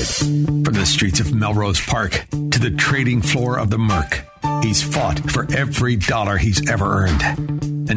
From the streets of Melrose Park to the trading floor of the Merck, he's fought for every dollar he's ever earned. And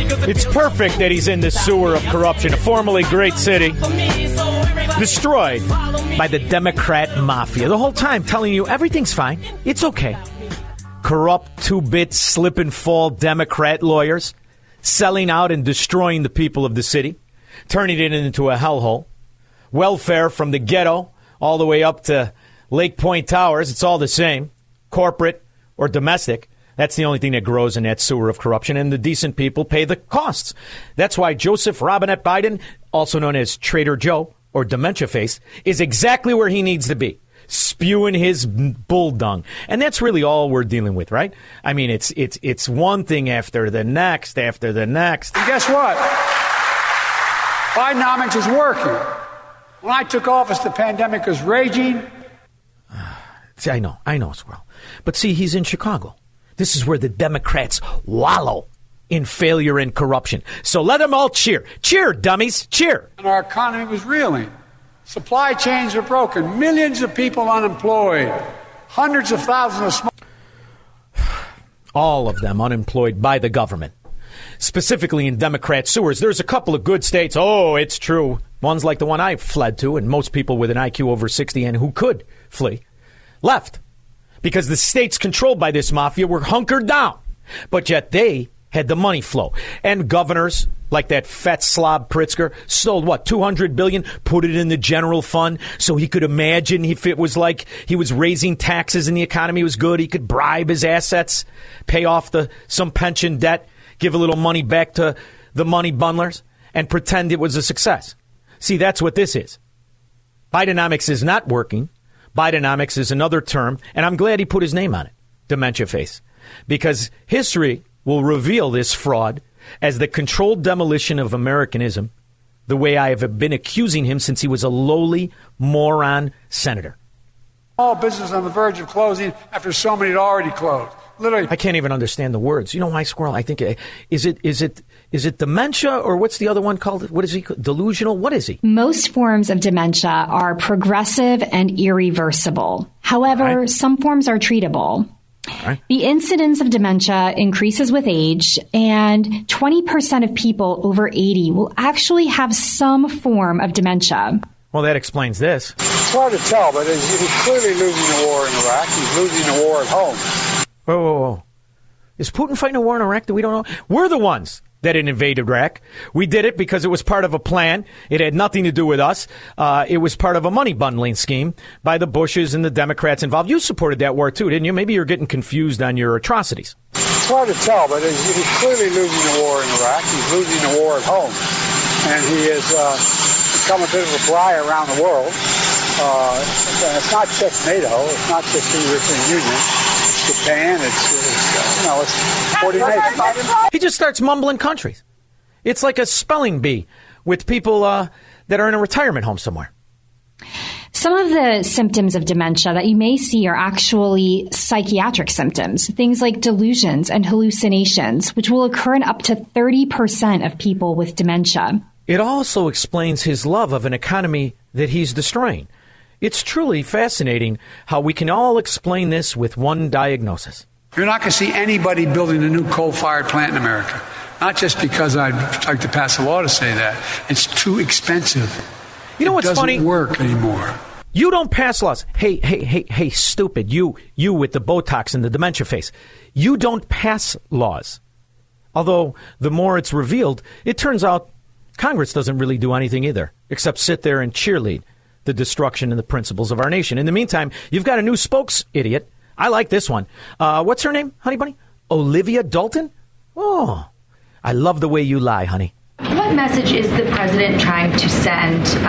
It's perfect that he's in the sewer of corruption, a formerly great city, destroyed by the Democrat mafia. The whole time telling you everything's fine, it's okay. Corrupt, two-bit, slip-and-fall Democrat lawyers selling out and destroying the people of the city, turning it into a hellhole. Welfare from the ghetto all the way up to Lake Point Towers, it's all the same, corporate or domestic. That's the only thing that grows in that sewer of corruption, and the decent people pay the costs. That's why Joseph Robinette Biden, also known as Trader Joe or Dementia Face, is exactly where he needs to be, spewing his bull dung. And that's really all we're dealing with, right? I mean, it's one thing after the next, after the next. And guess what? Bidenomics is working. When I took office, the pandemic was raging. See, I know, Squirrel. But see, he's in Chicago. This is where the Democrats wallow in failure and corruption. So let them all cheer. Cheer, dummies. Cheer. And our economy was reeling. Supply chains were broken. Millions of people unemployed. Hundreds of thousands of small... all of them unemployed by the government. Specifically in Democrat sewers. There's a couple of good states. Oh, it's true. Ones like the one I fled to, and most people with an IQ over 60 and who could flee, left. Because the states controlled by this mafia were hunkered down. But yet they had the money flow. And governors, like that fat slob Pritzker, sold, what, $200 billion, put it in the general fund so he could imagine if it was like he was raising taxes and the economy was good, he could bribe his assets, pay off some pension debt, give a little money back to the money bundlers, and pretend it was a success. See, that's what this is. Bidenomics is not working. Bidenomics is another term, and I'm glad he put his name on it, Dementia Face, because history will reveal this fraud as the controlled demolition of Americanism, the way I have been accusing him since he was a lowly moron senator. All business on the verge of closing after so many had already closed. Literally, I can't even understand the words. You know why, Squirrel? I think is it dementia, or what's the other one called? What is he? Delusional? What is he? Most forms of dementia are progressive and irreversible. However, some forms are treatable. Right. The incidence of dementia increases with age, and 20% of people over 80 will actually have some form of dementia. Well, that explains this. It's hard to tell, but he's clearly losing the war in Iraq. He's losing the war at home. Whoa. Is Putin fighting a war in Iraq that we don't know? We're the ones that invaded Iraq. We did it because it was part of a plan. It had nothing to do with us. It was part of a money bundling scheme by the Bushes and the Democrats involved. You supported that war, too, didn't you? Maybe you're getting confused on your atrocities. It's hard to tell, but he's clearly losing the war in Iraq. He's losing the war at home. And he has become a bit of a fly around the world. It's not just NATO. It's not just the European Union. Japan, it's 49. He just starts mumbling countries. It's like a spelling bee with people that are in a retirement home somewhere. Some of the symptoms of dementia that you may see are actually psychiatric symptoms, things like delusions and hallucinations, which will occur in up to 30% of people with dementia. It also explains his love of an economy that he's destroying. It's truly fascinating how we can all explain this with one diagnosis. You're not going to see anybody building a new coal-fired plant in America. Not just because I'd like to pass a law to say that. It's too expensive. You know what's funny? It doesn't work anymore. You don't pass laws. Hey, stupid. You with the Botox and the dementia face. You don't pass laws. Although, the more it's revealed, it turns out Congress doesn't really do anything either, except sit there and cheerlead the destruction and the principles of our nation. In the meantime, you've got a new spokes-idiot. I like this one. What's her name, honey bunny? Olivia Dalton? Oh, I love the way you lie, honey. What message is the president trying to send to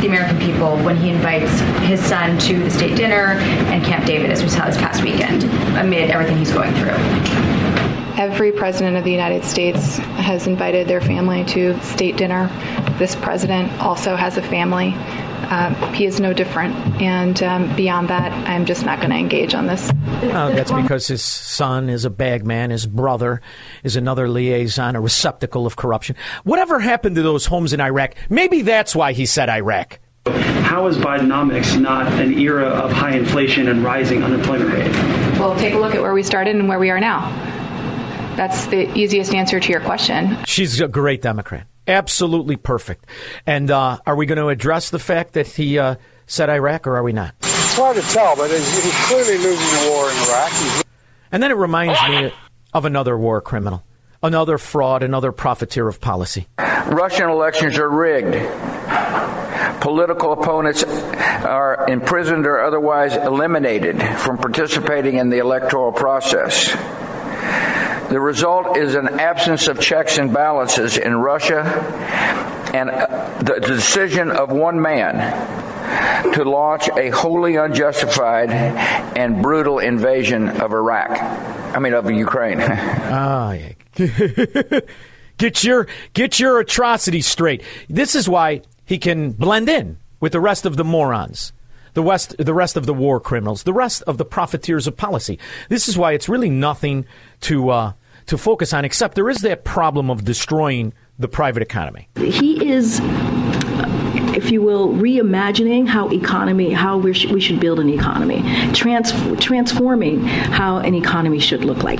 the American people when he invites his son to the state dinner and Camp David, as we saw this past weekend, amid everything he's going through? Every president of the United States has invited their family to state dinner. This president also has a family. He is no different. And beyond that, I'm just not going to engage on this. That's because his son is a bag man. His brother is another liaison, a receptacle of corruption. Whatever happened to those homes in Iraq? Maybe that's why he said Iraq. How is Bidenomics not an era of high inflation and rising unemployment rate? Well, take a look at where we started and where we are now. That's the easiest answer to your question. She's a great Democrat. Absolutely perfect. And are we going to address the fact that he said Iraq, or are we not? It's hard to tell, but he's clearly losing the war in Iraq. And then it reminds me of another war criminal, another fraud, another profiteer of policy. Russian elections are rigged. Political opponents are imprisoned or otherwise eliminated from participating in the electoral process. The result is an absence of checks and balances in Russia and the decision of one man to launch a wholly unjustified and brutal invasion of Iraq. Of Ukraine. Oh, yeah. Get your atrocities straight. This is why he can blend in with the rest of the morons. The rest of the war criminals, the rest of the profiteers of policy. This is why it's really nothing to focus on, except there is that problem of destroying the private economy. He is, if you will, reimagining how we should build an economy, transforming how an economy should look like.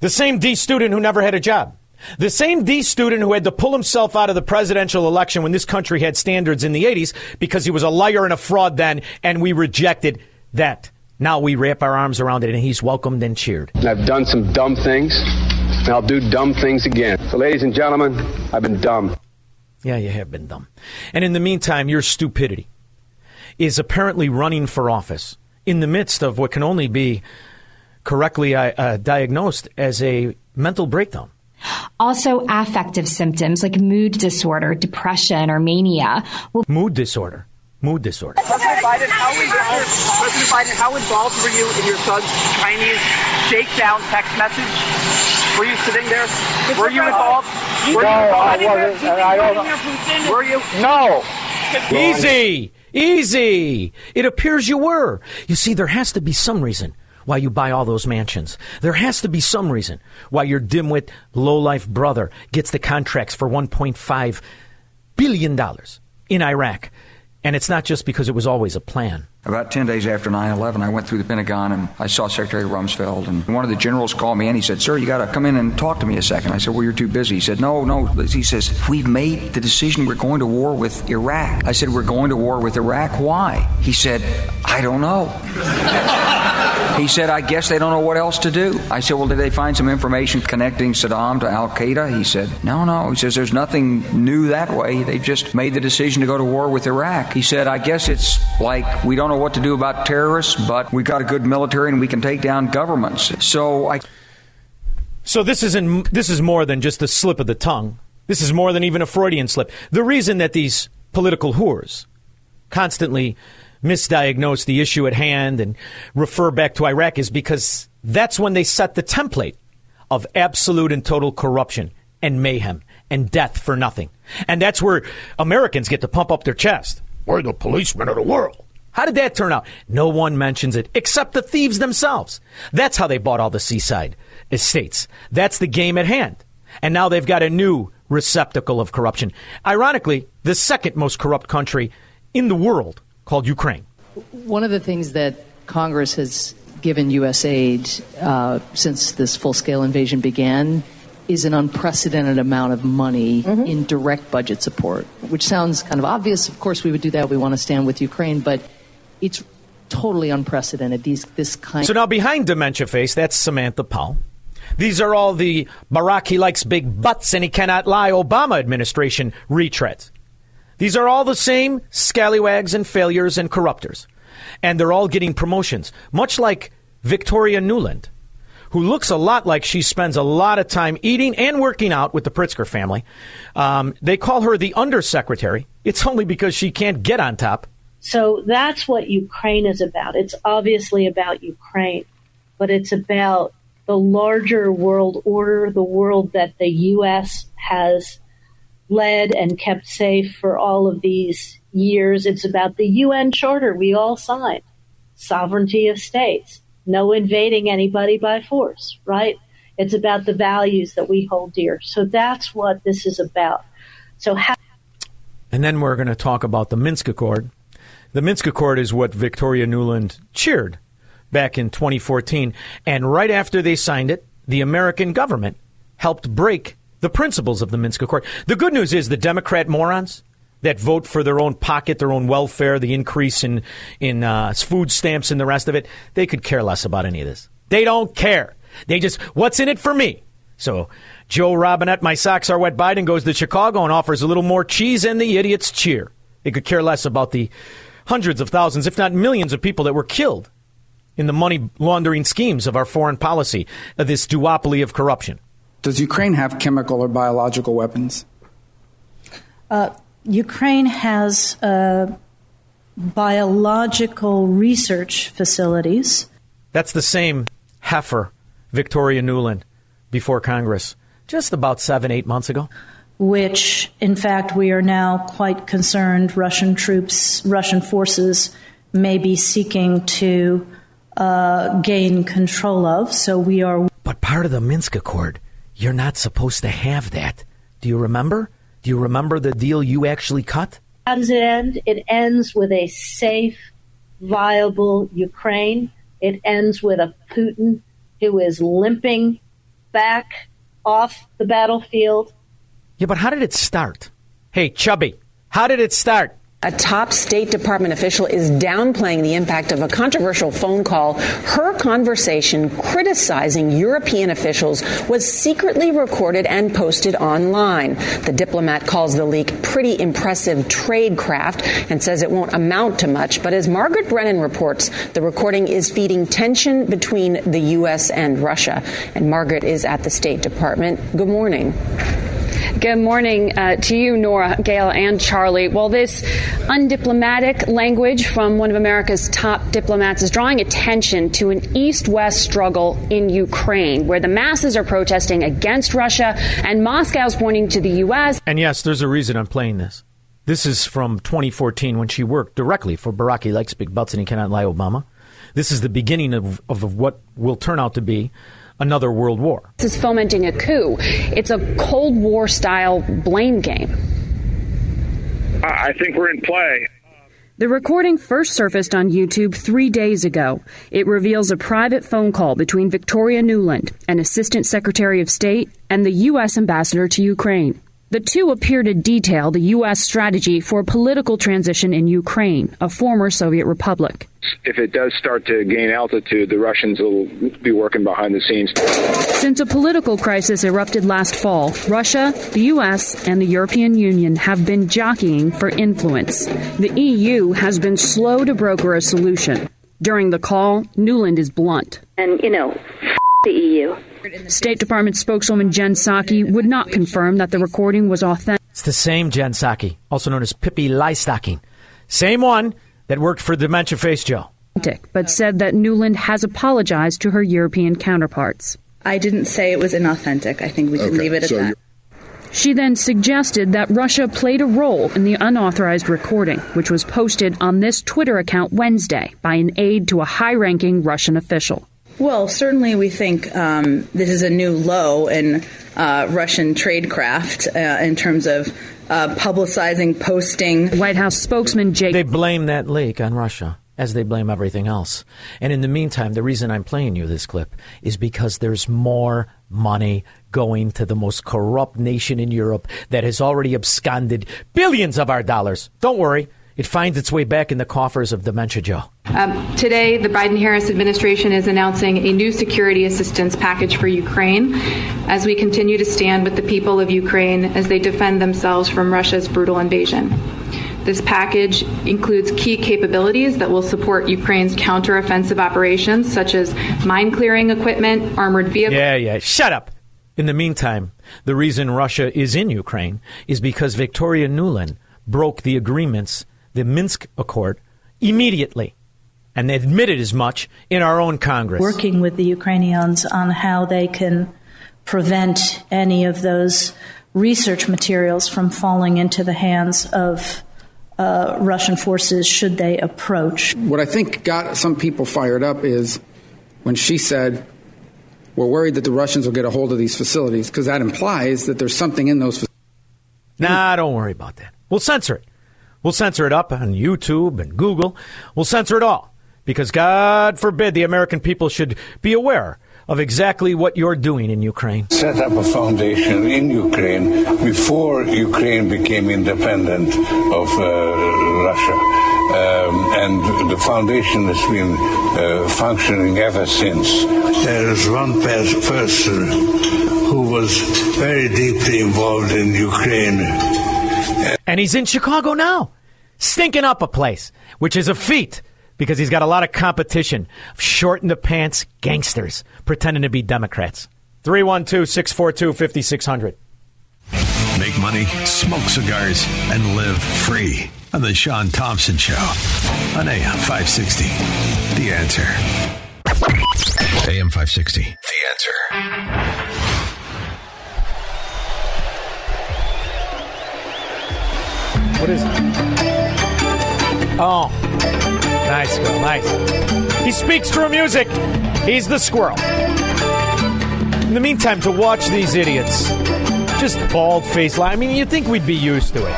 The same D student who never had a job. The same D student who had to pull himself out of the presidential election when this country had standards in the 80s because he was a liar and a fraud then, and we rejected that. Now we wrap our arms around it, and he's welcomed and cheered. I've done some dumb things, and I'll do dumb things again. So, ladies and gentlemen, I've been dumb. Yeah, you have been dumb. And in the meantime, your stupidity is apparently running for office in the midst of what can only be correctly diagnosed as a mental breakdown. Also, affective symptoms like mood disorder, depression, or mania. Mood disorder. President Biden, how involved were you in your son's Chinese shakedown text message? Were you sitting there? Were you involved? No, I wasn't. I don't. Were you? No. Easy. It appears you were. You see, there has to be some reason why you buy all those mansions. There has to be some reason why your dimwit, low-life brother gets the contracts for $1.5 billion in Iraq. And it's not just because it was always a plan. About 10 days after 9/11, I went through the Pentagon and I saw Secretary Rumsfeld. And one of the generals called me and he said, "Sir, you got to come in and talk to me a second." I said, "Well, you're too busy." He said, No. He says, "We've made the decision we're going to war with Iraq." I said, "We're going to war with Iraq? Why?" He said, "I don't know." He said, "I guess they don't know what else to do." I said, "Well, did they find some information connecting Saddam to al-Qaeda?" He said, No. He says, "There's nothing new that way. They just made the decision to go to war with Iraq." He said, "I guess it's like we don't know what to do about terrorists, but we got a good military and we can take down governments." So this is more than just a slip of the tongue. This is more than even a Freudian slip. The reason that these political whores constantly misdiagnose the issue at hand and refer back to Iraq is because that's when they set the template of absolute and total corruption and mayhem and death for nothing. And that's where Americans get to pump up their chest. We're the policemen of the world. How did that turn out? No one mentions it except the thieves themselves. That's how they bought all the seaside estates. That's the game at hand. And now they've got a new receptacle of corruption. Ironically, the second most corrupt country in the world, called Ukraine. One of the things that Congress has given U.S. aid since this full-scale invasion began is an unprecedented amount of money in direct budget support, which sounds kind of obvious. Of course, we would do that. We want to stand with Ukraine. But it's totally unprecedented, this kind. So now behind Dementia Face, that's Samantha Powell. These are all the Barack, he likes big butts and he cannot lie, Obama administration retreads. These are all the same scallywags and failures and corruptors. And they're all getting promotions, much like Victoria Nuland, who looks a lot like she spends a lot of time eating and working out with the Pritzker family. They call her the undersecretary. It's only because she can't get on top. So that's what Ukraine is about. It's obviously about Ukraine, but it's about the larger world order, the world that the U.S. has led and kept safe for all of these years. It's about the UN Charter we all signed, sovereignty of states, no invading anybody by force, right? It's about the values that we hold dear. So that's what this is about. So and then we're going to talk about the Minsk Accord. The Minsk Accord is what Victoria Nuland cheered back in 2014. And right after they signed it, the American government helped break the principles of the Minsk Accord. The good news is the Democrat morons that vote for their own pocket, their own welfare, the increase in food stamps and the rest of it, they could care less about any of this. They don't care. They just, what's in it for me? So Joe Robinette, my socks are wet, Biden goes to Chicago and offers a little more cheese and the idiots cheer. They could care less about the hundreds of thousands, if not millions of people that were killed in the money laundering schemes of our foreign policy, this duopoly of corruption. Does Ukraine have chemical or biological weapons? Ukraine has biological research facilities. That's the same heifer, Victoria Nuland, before Congress, just about 7-8 months ago. Which, in fact, we are now quite concerned Russian forces may be seeking to gain control of. So we are. But part of the Minsk Accord, you're not supposed to have that. Do you remember? Do you remember the deal you actually cut? How does it end? It ends with a safe, viable Ukraine. It ends with a Putin who is limping back off the battlefield. Yeah, but how did it start? Hey, Chubby, how did it start? A top State Department official is downplaying the impact of a controversial phone call. Her conversation criticizing European officials was secretly recorded and posted online. The diplomat calls the leak pretty impressive tradecraft and says it won't amount to much. But as Margaret Brennan reports, the recording is feeding tension between the U.S. and Russia. And Margaret is at the State Department. Good morning. Good morning to you, Nora, Gail, and Charlie. Well, this undiplomatic language from one of America's top diplomats is drawing attention to an East-West struggle in Ukraine, where the masses are protesting against Russia, and Moscow's pointing to the U.S. And yes, there's a reason I'm playing this. This is from 2014, when she worked directly for Barack, he likes big butts and he cannot lie, Obama. This is the beginning of what will turn out to be another world war. This is fomenting a coup. It's a Cold War style blame game. I think we're in play. The recording first surfaced on YouTube 3 days ago. It reveals a private phone call between Victoria Nuland, an Assistant Secretary of State, and the U.S. Ambassador to Ukraine. The two appear to detail the U.S. strategy for political transition in Ukraine, a former Soviet republic. If it does start to gain altitude, the Russians will be working behind the scenes. Since a political crisis erupted last fall, Russia, the U.S., and the European Union have been jockeying for influence. The EU has been slow to broker a solution. During the call, Nuland is blunt. And, you know, the EU. State Department spokeswoman Jen Psaki would not confirm that the recording was authentic. It's the same Jen Psaki, also known as Pippi Lystocking. Same one that worked for Dementia Face Joe. But said that Nuland has apologized to her European counterparts. I didn't say it was inauthentic. I think we can leave it at that. She then suggested that Russia played a role in the unauthorized recording, which was posted on this Twitter account Wednesday by an aide to a high-ranking Russian official. Well, certainly we think this is a new low in Russian tradecraft in terms of publicizing, posting. White House spokesman Jake. They blame that leak on Russia, as they blame everything else. And in the meantime, the reason I'm playing you this clip is because there's more money going to the most corrupt nation in Europe that has already absconded billions of our dollars. Don't worry. it finds its way back in the coffers of dementia, Joe. Today, the Biden-Harris administration is announcing a new security assistance package for Ukraine as we continue to stand with the people of Ukraine as they defend themselves from Russia's brutal invasion. This package includes key capabilities that will support Ukraine's counteroffensive operations, such as mine clearing equipment, armored vehicles. Yeah. Shut up. In the meantime, the reason Russia is in Ukraine is because Victoria Nuland broke the agreements, the Minsk Accord, immediately. And they admitted as much in our own Congress. Working with the Ukrainians on how they can prevent any of those research materials from falling into the hands of Russian forces should they approach. What I think got some people fired up is when she said, we're worried that the Russians will get a hold of these facilities, because that implies that there's something in those facilities. Nah, don't worry about that. We'll censor it. We'll censor it up on YouTube and Google. We'll censor it all, because God forbid the American people should be aware of exactly what you're doing in Ukraine. Set up a foundation in Ukraine before Ukraine became independent of Russia. And the foundation has been functioning ever since. There is one person who was very deeply involved in Ukraine. And he's in Chicago now, stinking up a place, which is a feat, because he's got a lot of competition of short-in-the-pants gangsters pretending to be Democrats. 312-642-5600. Make money, smoke cigars, and live free on The Sean Thompson Show on AM 560. The Answer. AM 560. The Answer. What is it? Oh. Nice girl, nice. He speaks through music. He's the squirrel. In the meantime, to watch these idiots, just bald-faced lie. I mean, you'd think we'd be used to it.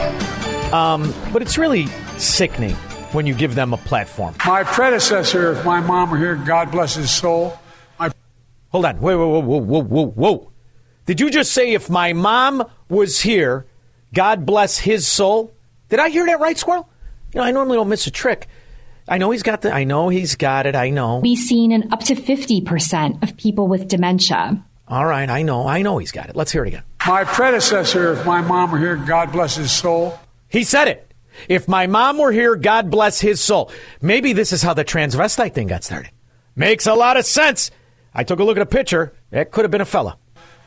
But it's really sickening when you give them a platform. My predecessor, if my mom were here, God bless his soul. Hold on. Wait, whoa. Did you just say, if my mom was here, God bless his soul? Did I hear that right, squirrel? You know, I normally don't miss a trick. I know he's got it. We've seen in up to 50% of people with dementia. All right. I know he's got it. Let's hear it again. My predecessor, if my mom were here, God bless his soul. He said it. If my mom were here, God bless his soul. Maybe this is how the transvestite thing got started. Makes a lot of sense. I took a look at a picture. That could have been a fella.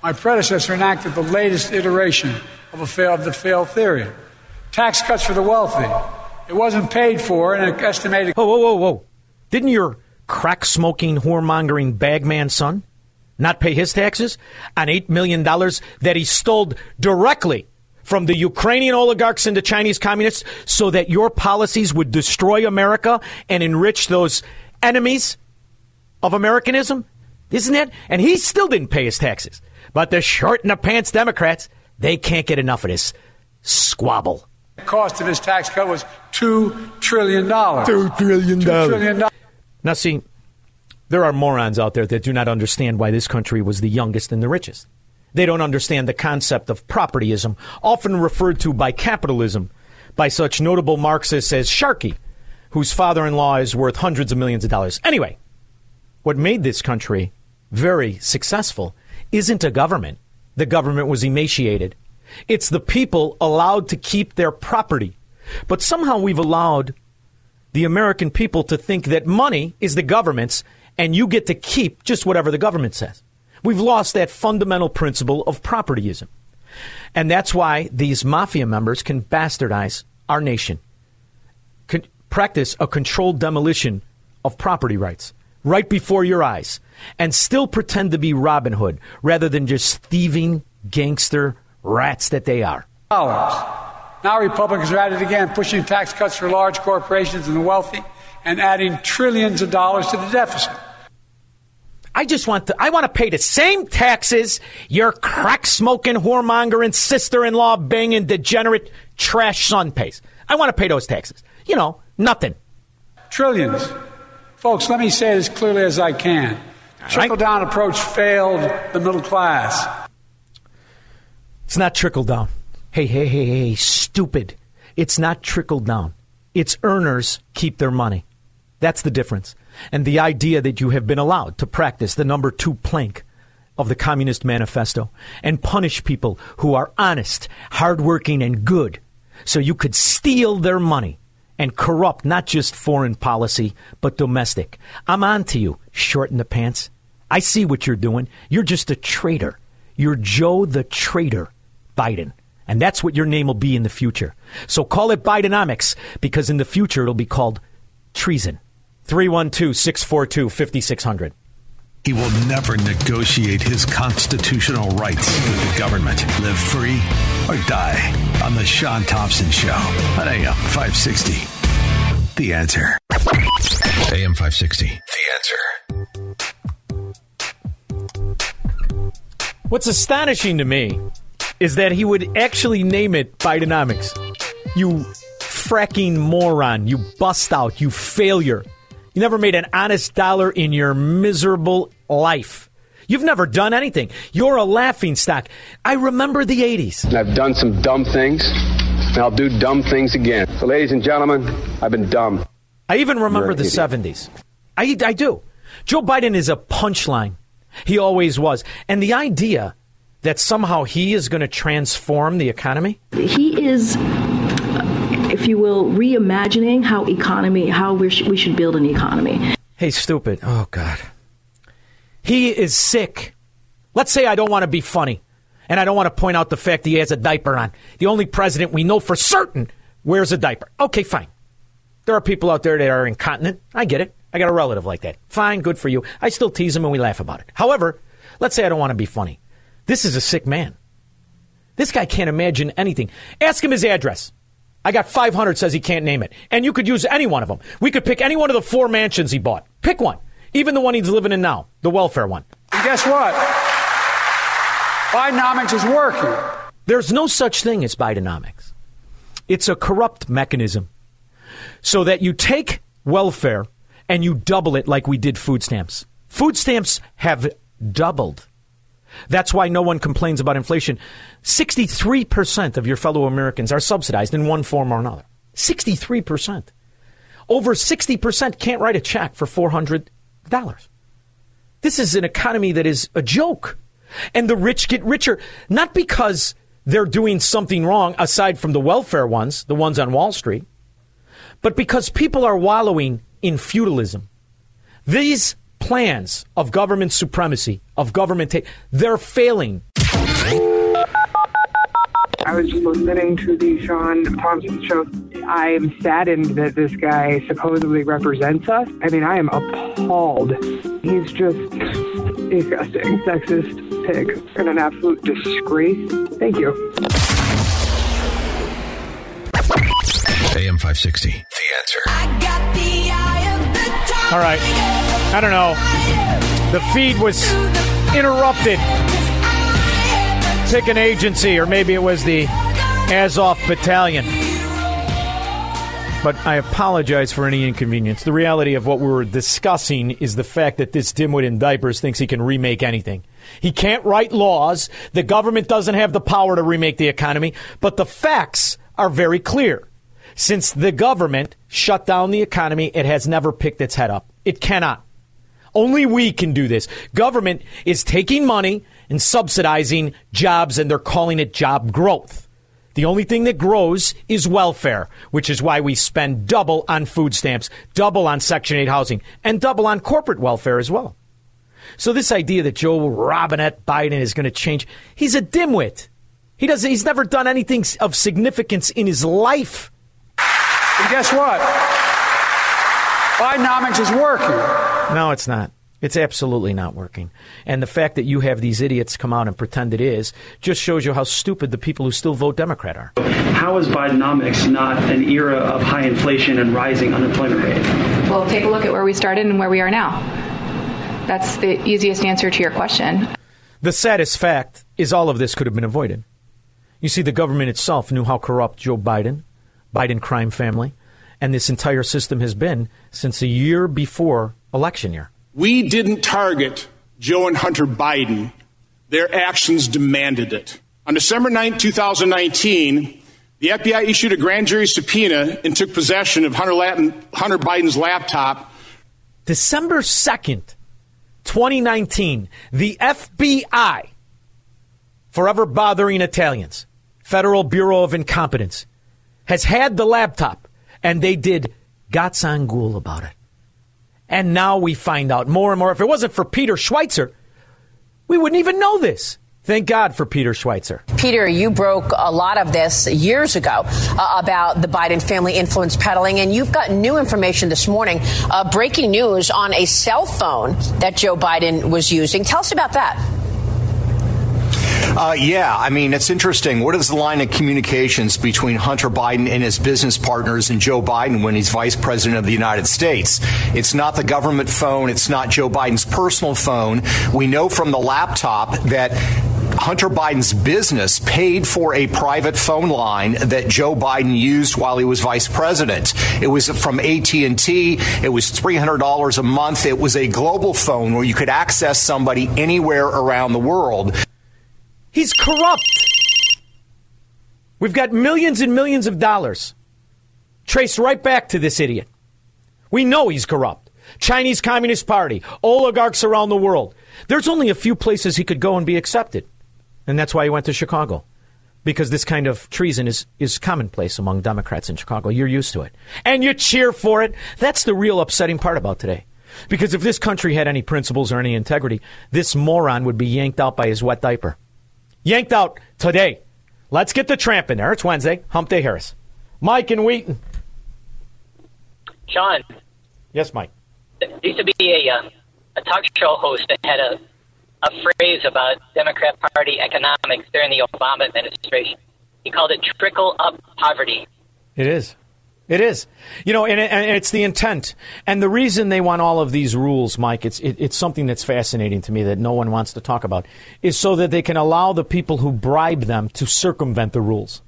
My predecessor enacted the latest iteration of the failed theory. Tax cuts for the wealthy. It wasn't paid for, and it estimated... Whoa. Didn't your crack-smoking, whoremongering bagman son not pay his taxes on $8 million that he stole directly from the Ukrainian oligarchs and the Chinese communists so that your policies would destroy America and enrich those enemies of Americanism? Isn't that? And he still didn't pay his taxes. But the short-in-the-pants Democrats, they can't get enough of this squabble. The cost of his tax cut was $2 trillion. $2 trillion. Now, see, there are morons out there that do not understand why this country was the youngest and the richest. They don't understand the concept of propertyism, often referred to by capitalism, by such notable Marxists as Sharkey, whose father-in-law is worth hundreds of millions of dollars. Anyway, what made this country very successful isn't a government. The government was emaciated. It's the people allowed to keep their property. But somehow we've allowed the American people to think that money is the government's and you get to keep just whatever the government says. We've lost that fundamental principle of propertyism. And that's why these mafia members can bastardize our nation, can practice a controlled demolition of property rights right before your eyes and still pretend to be Robin Hood rather than just thieving gangster rats that they are. Now Republicans are at it again, pushing tax cuts for large corporations and the wealthy and adding trillions of dollars to the deficit. I want to pay the same taxes your crack-smoking, whoremongering, sister-in-law banging, degenerate, trash son pays. I want to pay those taxes. You know, nothing. Trillions. Folks, let me say it as clearly as I can. Trickle-down approach failed the middle class. It's not trickle down. Hey, stupid. It's not trickle down. its earners keep their money. That's the difference. And the idea that you have been allowed to practice the number two plank of the Communist Manifesto and punish people who are honest, hardworking, and good, so you could steal their money and corrupt not just foreign policy, but domestic. I'm on to you, short in the pants. I see what you're doing. You're just a traitor. You're Joe the Traitor Biden. And that's what your name will be in the future. So call it Bidenomics, because in the future it'll be called treason. 312-642-5600. He will never negotiate his constitutional rights with the government. Live free or die on The Sean Thompson Show on AM 560. The Answer. AM 560. The Answer. What's astonishing to me is that he would actually name it Bidenomics. You fracking moron. You bust out. You failure. You never made an honest dollar in your miserable life. You've never done anything. You're a laughingstock. I remember the 80s. I've done some dumb things, and I'll do dumb things again. So, ladies and gentlemen, I've been dumb. I even remember the 70s. I do. Joe Biden is a punchline. He always was. And the idea that somehow he is going to transform the economy? He is, if you will, reimagining how we should build an economy. Hey, stupid. Oh, God. He is sick. Let's say I don't want to be funny, and I don't want to point out the fact that he has a diaper on. The only president we know for certain wears a diaper. Okay, fine. There are people out there that are incontinent. I get it. I got a relative like that. Fine, good for you. I still tease him and we laugh about it. However, let's say I don't want to be funny. This is a sick man. This guy can't imagine anything. Ask him his address. I got 500 says he can't name it. And you could use any one of them. We could pick any one of the four mansions he bought. Pick one. Even the one he's living in now. The welfare one. And guess what? Bidenomics is working. There's no such thing as Bidenomics. It's a corrupt mechanism. So that you take welfare and you double it like we did food stamps. Food stamps have doubled. That's why no one complains about inflation. 63% of your fellow Americans are subsidized in one form or another. 63%. Over 60% can't write a check for $400. This is an economy that is a joke. And the rich get richer, not because they're doing something wrong, aside from the welfare ones, the ones on Wall Street, but because people are wallowing in feudalism. These plans of government supremacy, of government, they're failing. I was just listening to the Sean Thompson Show. I'm saddened that this guy supposedly represents us. I mean, I am appalled. He's just disgusting, sexist pig, and an absolute disgrace. Thank you. AM 560. The Answer. I got the eye of the tiger. All right. I don't know. The feed was interrupted. Pick an agency, or maybe it was the Azov Battalion. But I apologize for any inconvenience. The reality of what we were discussing is the fact that this dimwit in diapers thinks he can remake anything. He can't write laws. The government doesn't have the power to remake the economy. But the facts are very clear. Since the government shut down the economy, it has never picked its head up. It cannot. Only we can do this. Government is taking money and subsidizing jobs, and they're calling it job growth. The only thing that grows is welfare, which is why we spend double on food stamps, double on Section 8 housing, and double on corporate welfare as well. So this idea that Joe Robinette Biden is going to change, he's a dimwit. He's never done anything of significance in his life. And guess what? Bidenomics is working. No, it's not. It's absolutely not working. And the fact that you have these idiots come out and pretend it is just shows you how stupid the people who still vote Democrat are. How is Bidenomics not an era of high inflation and rising unemployment rate? Well, take a look at where we started and where we are now. That's the easiest answer to your question. The saddest fact is all of this could have been avoided. You see, the government itself knew how corrupt Joe Biden, Biden crime family, and this entire system has been since a year before election year. We didn't target Joe and Hunter Biden. Their actions demanded it. On December 9, 2019, The FBI issued a grand jury subpoena and took possession of Hunter Biden's laptop. December 2nd, 2019, the FBI, forever bothering Italians, Federal Bureau of Incompetence, has had the laptop, and they did Gazzangulo about it. And now we find out more and more. If it wasn't for Peter Schweitzer, we wouldn't even know this. Thank God for Peter Schweitzer. Peter, you broke a lot of this years ago about the Biden family influence peddling, and you've got new information this morning, breaking news on a cell phone that Joe Biden was using. Tell us about that. I mean, it's interesting. What is the line of communications between Hunter Biden and his business partners and Joe Biden when he's vice president of the United States? It's not the government phone. It's not Joe Biden's personal phone. We know from the laptop that Hunter Biden's business paid for a private phone line that Joe Biden used while he was vice president. It was from AT&T. It was $300 a month. It was a global phone where you could access somebody anywhere around the world. He's corrupt. We've got millions and millions of dollars traced right back to this idiot. We know he's corrupt. Chinese Communist Party, oligarchs around the world. There's only a few places he could go and be accepted. And that's why he went to Chicago, because this kind of treason is commonplace among Democrats in Chicago. You're used to it. And you cheer for it. That's the real upsetting part about today. Because if this country had any principles or any integrity, this moron would be yanked out by his wet diaper. Yanked out today. Let's get the tramp in there. It's Wednesday. Hump Day Harris. Mike in Wheaton. John. Yes, Mike. There used to be a talk show host that had a phrase about Democrat Party economics during the Obama administration. He called it trickle-up poverty. It is. It is. You know, and it's the intent. And the reason they want all of these rules, Mike, it's something that's fascinating to me that no one wants to talk about, is so that they can allow the people who bribe them to circumvent the rules.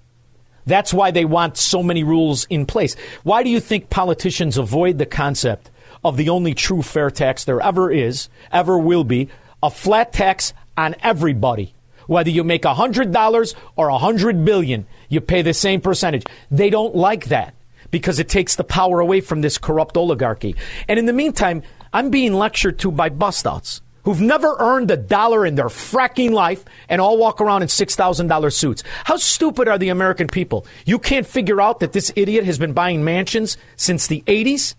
That's why they want so many rules in place. Why do you think politicians avoid the concept of the only true fair tax there ever is, ever will be, a flat tax on everybody? Whether you make $100 or $100 billion, you pay the same percentage. They don't like that, because it takes the power away from this corrupt oligarchy. And in the meantime, I'm being lectured to by bust-outs who've never earned a dollar in their fracking life and all walk around in $6,000 suits. How stupid are the American people? You can't figure out that this idiot has been buying mansions since the 80s?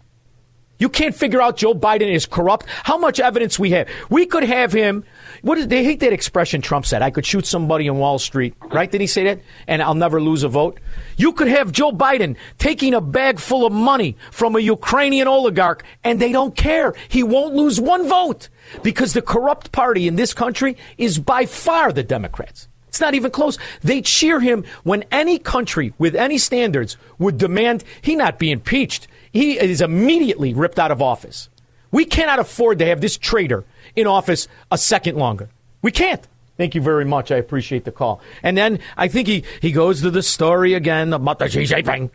You can't figure out Joe Biden is corrupt? How much evidence we have? We could have him. They hate that expression Trump said. I could shoot somebody in Wall Street. Right? Did he say that? And I'll never lose a vote. You could have Joe Biden taking a bag full of money from a Ukrainian oligarch, and they don't care. He won't lose one vote, because the corrupt party in this country is by far the Democrats. It's not even close. They cheer him when any country with any standards would demand he not be impeached. He is immediately ripped out of office. We cannot afford to have this traitor in office a second longer. We can't. Thank you very much. I appreciate the call. And then I think he goes to the story again about the Xi Jinping.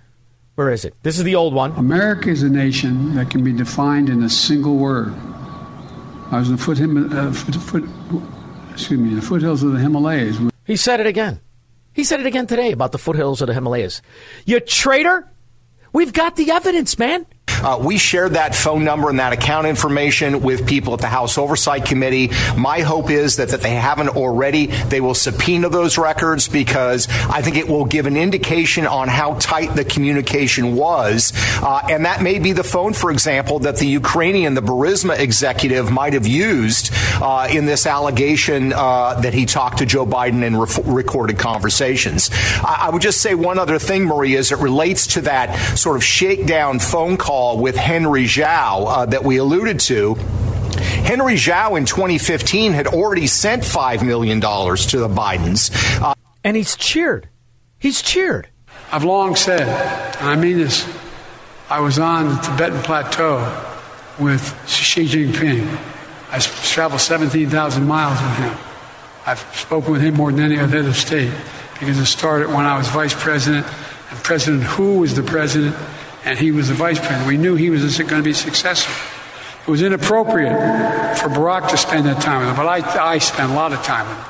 Where is it? This is the old one. America is a nation that can be defined in a single word. I was in the foothills of the Himalayas. He said it again. He said it again today about the foothills of the Himalayas. You traitor. We've got the evidence, man. We shared that phone number and that account information with people at the House Oversight Committee. My hope is that they haven't already. They will subpoena those records, because I think it will give an indication on how tight the communication was. And that may be the phone, for example, that the Ukrainian, the Burisma executive, might have used in this allegation that he talked to Joe Biden in recorded conversations. I would just say one other thing, Maria, as it relates to that sort of shakedown phone call with Henry Zhao that we alluded to. Henry Zhao in 2015 had already sent $5 million to the Bidens. And he's cheered. He's cheered. I've long said, and I mean this, I was on the Tibetan Plateau with Xi Jinping. I traveled 17,000 miles with him. I've spoken with him more than any other state, because it started when I was vice president, and President Hu was the president, and he was the vice president. We knew he was going to be successful. It was inappropriate for Barack to spend that time with him, but I spent a lot of time with him.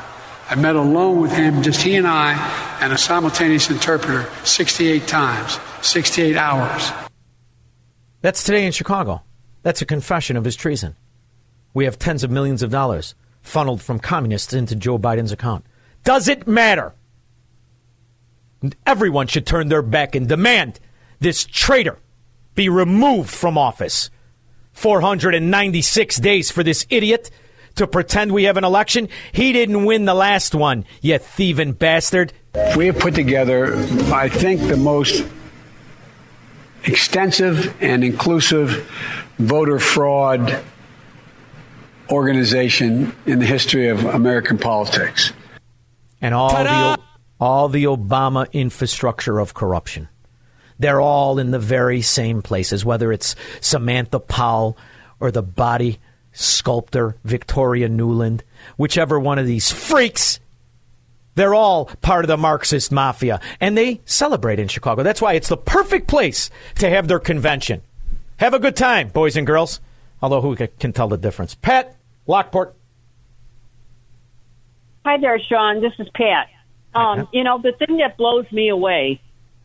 I met alone with him, just he and I, and a simultaneous interpreter 68 times, 68 hours. That's today in Chicago. That's a confession of his treason. We have tens of millions of dollars funneled from communists into Joe Biden's account. Does it matter? Everyone should turn their back and demand this traitor be removed from office. 496 days for this idiot to pretend we have an election. He didn't win the last one, you thieving bastard. We have put together, I think, the most extensive and inclusive voter fraud organization in the history of American politics. And all the Obama infrastructure of corruption. They're all in the very same places, whether it's Samantha Powell or the body sculptor Victoria Newland, whichever one of these freaks, they're all part of the Marxist mafia. And they celebrate in Chicago. That's why it's the perfect place to have their convention. Have a good time, boys and girls. Although who can tell the difference? Pat, Lockport. Hi there, Sean. This is Pat. The thing that blows me away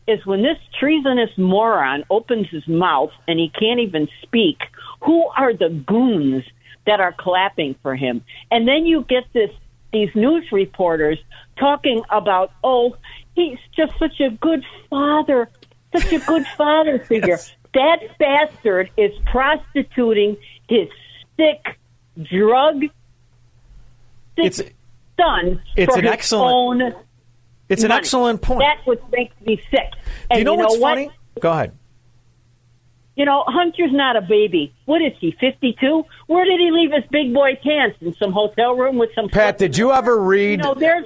is when this treasonous moron opens his mouth and he can't even speak, who are the goons that are clapping for him? And then you get these news reporters talking about, oh, he's just such a good father figure. Yes. That bastard is prostituting his sick, son for his own money. It's an excellent point. That's what makes me sick. And you know what's funny? Go ahead. Hunter's not a baby. What is he, 52? Where did he leave his big boy pants? In some hotel room with some... Pat, did you ever read... rock maid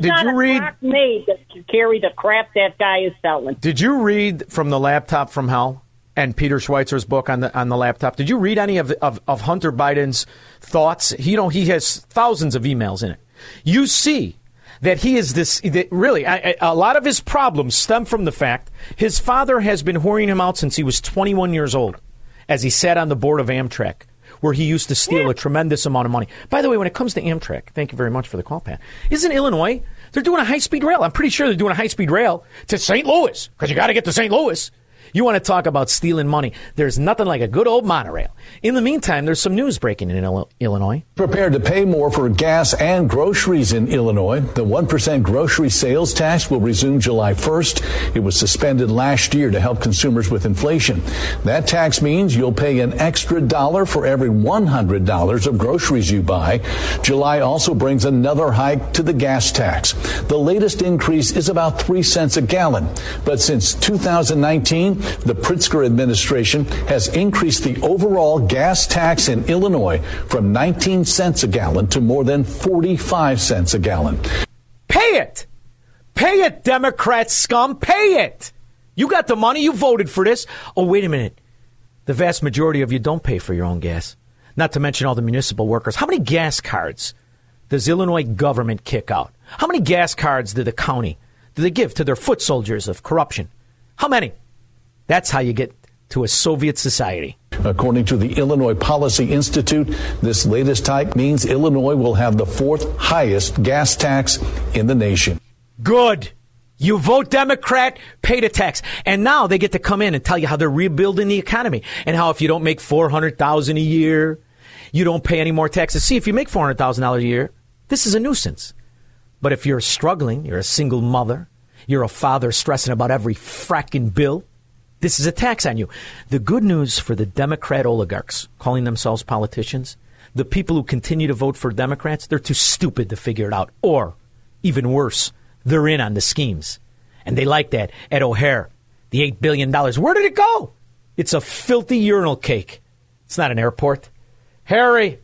that can carry the crap that guy is selling. Did you read From the Laptop from Hell and Peter Schweitzer's book on the laptop? Did you read any of Hunter Biden's thoughts? He has thousands of emails in it. You see... that he is this, that really, a lot of his problems stem from the fact his father has been whoring him out since he was 21 years old, as he sat on the board of Amtrak, where he used to steal a tremendous amount of money. By the way, when it comes to Amtrak, thank you very much for the call, Pat. Isn't Illinois, they're doing a high-speed rail. I'm pretty sure they're doing a high-speed rail to St. Louis, because you got to get to St. Louis. You want to talk about stealing money. There's nothing like a good old monorail. In the meantime, there's some news breaking in Illinois. Prepared to pay more for gas and groceries in Illinois. The 1% grocery sales tax will resume July 1st. It was suspended last year to help consumers with inflation. That tax means you'll pay an extra $1 for every $100 of groceries you buy. July also brings another hike to the gas tax. The latest increase is about 3 cents a gallon. But since 2019, the Pritzker administration has increased the overall gas tax in Illinois from 19 cents a gallon to more than 45 cents a gallon. Pay it! Pay it, Democrat scum! Pay it! You got the money. You voted for this. Oh, wait a minute. The vast majority of you don't pay for your own gas, not to mention all the municipal workers. How many gas cards does Illinois government kick out? How many gas cards did the county, do they give to their foot soldiers of corruption? How many? That's how you get to a Soviet society. According to the Illinois Policy Institute, this latest hike means Illinois will have the fourth highest gas tax in the nation. Good. You vote Democrat, pay the tax. And now they get to come in and tell you how they're rebuilding the economy and how if you don't make $400,000 a year, you don't pay any more taxes. See, if you make $400,000 a year, this is a nuisance. But if you're struggling, you're a single mother, you're a father stressing about every fracking bill, this is a tax on you. The good news for the Democrat oligarchs, calling themselves politicians, the people who continue to vote for Democrats, they're too stupid to figure it out. Or, even worse, they're in on the schemes. And they like that. At O'Hare, the $8 billion. Where did it go? It's a filthy urinal cake. It's not an airport. Harry,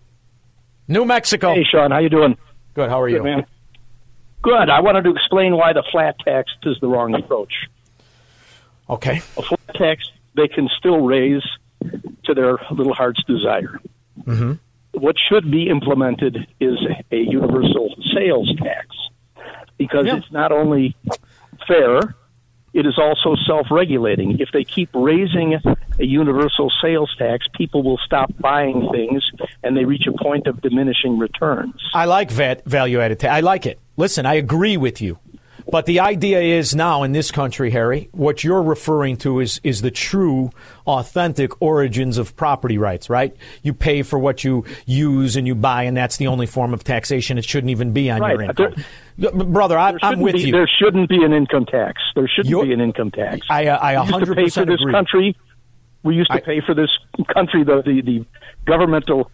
New Mexico. Hey, Sean. How you doing? Good. How are you? Good, man. Good. I wanted to explain why the flat tax is the wrong approach. Okay. A flat tax they can still raise to their little heart's desire. Mm-hmm. What should be implemented is a universal sales tax because it's not only fair, it is also self-regulating. If they keep raising a universal sales tax, people will stop buying things and they reach a point of diminishing returns. I like value-added tax. I like it. Listen, I agree with you. But the idea is now in this country, Harry, what you're referring to is the true, authentic origins of property rights, right? You pay for what you use and you buy, and that's the only form of taxation. It shouldn't even be on your income. Brother, I'm with you. There shouldn't be an income tax. There shouldn't be an income tax. I 100% agree. We used to pay for this country. We used to pay for this country, the governmental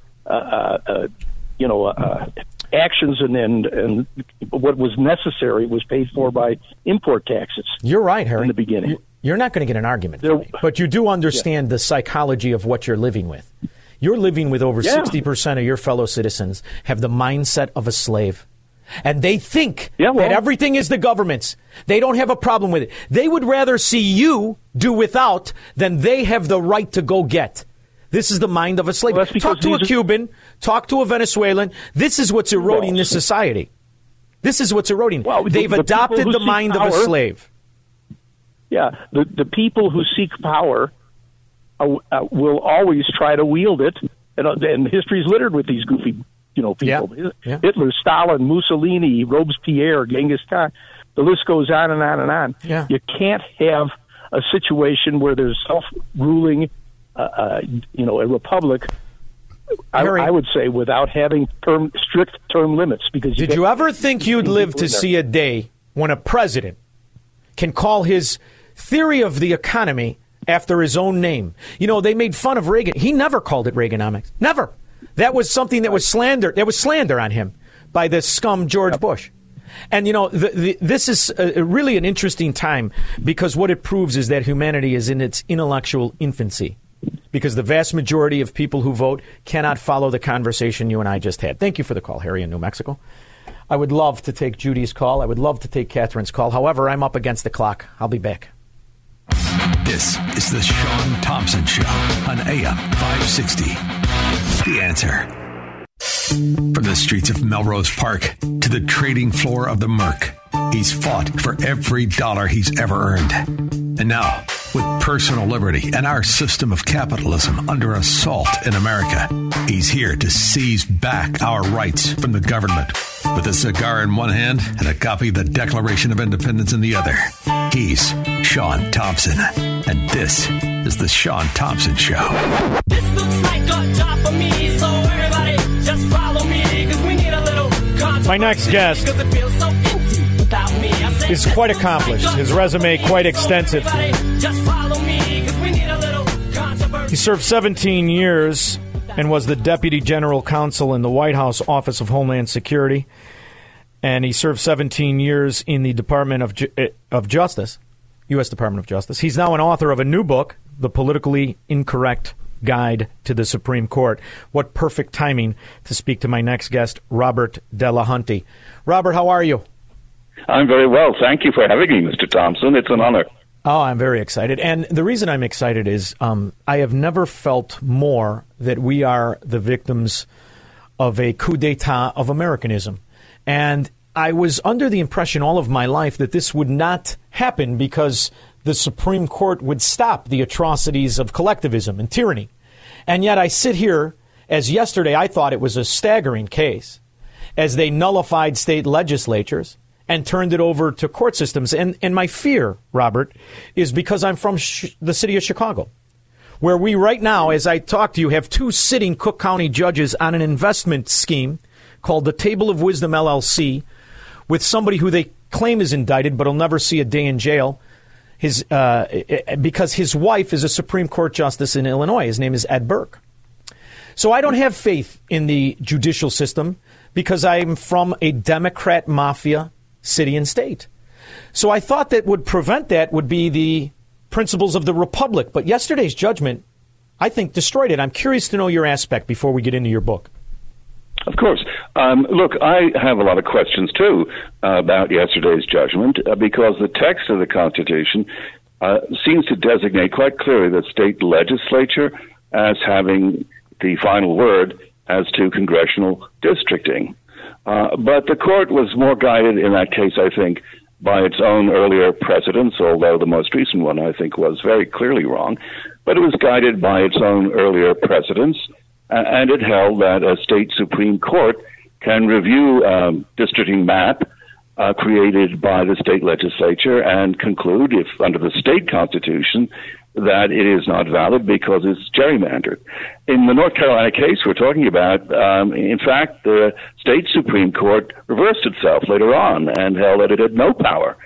actions and what was necessary was paid for by import taxes. You're right, Harry. In the beginning. You're not going to get an argument from me, but you do understand the psychology of what you're living with. You're living with over 60% of your fellow citizens have the mindset of a slave. And they think that everything is the government's. They don't have a problem with it. They would rather see you do without than they have the right to go get. This is the mind of a slave. Well, talk to a Cuban. Talk to a Venezuelan. This is what's eroding this society. This is what's eroding. Well, they've adopted the mind of a slave. Yeah, the people who seek power will always try to wield it, and history is littered with these goofy, people. Yeah. Yeah. Hitler, Stalin, Mussolini, Robespierre, Genghis Khan. The list goes on and on and on. Yeah. You can't have a situation where there's self-ruling. A republic, Harry, I would say, without having strict term limits. Because did you ever think you'd live to see a day when a president can call his theory of the economy after his own name? You know, they made fun of Reagan. He never called it Reaganomics. Never. That was something that was slander. There was slander on him by this scum George Bush. And, this is really an interesting time because what it proves is that humanity is in its intellectual infancy. Because the vast majority of people who vote cannot follow the conversation you and I just had. Thank you for the call, Harry, in New Mexico. I would love to take Judy's call. I would love to take Catherine's call. However, I'm up against the clock. I'll be back. This is the Sean Thompson Show on AM 560. The Answer. From the streets of Melrose Park to the trading floor of the Merck, he's fought for every dollar he's ever earned. And now, with personal liberty and our system of capitalism under assault in America, he's here to seize back our rights from the government. With a cigar in one hand and a copy of the Declaration of Independence in the other, he's Sean Thompson. And this is The Sean Thompson Show. This looks like a job for me, so everybody just follow me, because we need a little controversy. My next guest is quite accomplished. His resume quite extensive. He served 17 years and was the Deputy General Counsel in the White House Office of Homeland Security. And he served 17 years in the Department of Justice, U.S. Department of Justice. He's now an author of a new book, The Politically Incorrect Guide to the Supreme Court. What perfect timing to speak to my next guest, Robert Delahunty. Robert, how are you? I'm very well. Thank you for having me, Mr. Thompson. It's an honor. Oh, I'm very excited. And the reason I'm excited is I have never felt more that we are the victims of a coup d'etat of Americanism. And I was under the impression all of my life that this would not happen because the Supreme Court would stop the atrocities of collectivism and tyranny. And yet I sit here, as yesterday I thought it was a staggering case, as they nullified state legislatures and turned it over to court systems. And my fear, Robert, is because I'm from the city of Chicago, where we right now, as I talk to you, have two sitting Cook County judges on an investment scheme called the Table of Wisdom LLC with somebody who they claim is indicted but will never see a day in jail. Because his wife is a Supreme Court justice in Illinois. His name is Ed Burke. So I don't have faith in the judicial system because I'm from a Democrat mafia city and state. So I thought that would prevent that would be the principles of the republic. But yesterday's judgment, I think, destroyed it. I'm curious to know your aspect before we get into your book. Of course. Look, I have a lot of questions, too, about yesterday's judgment, because the text of the Constitution seems to designate quite clearly the state legislature as having the final word as to congressional districting. But the court was more guided in that case, I think, by its own earlier precedents, although the most recent one, I think, was very clearly wrong. But it was guided by its own earlier precedents, and it held that a state Supreme Court can review a districting map created by the state legislature and conclude, if under the state constitution, that it is not valid because it's gerrymandered. In the North Carolina case we're talking about, in fact, the state Supreme Court reversed itself later on and held that it had no power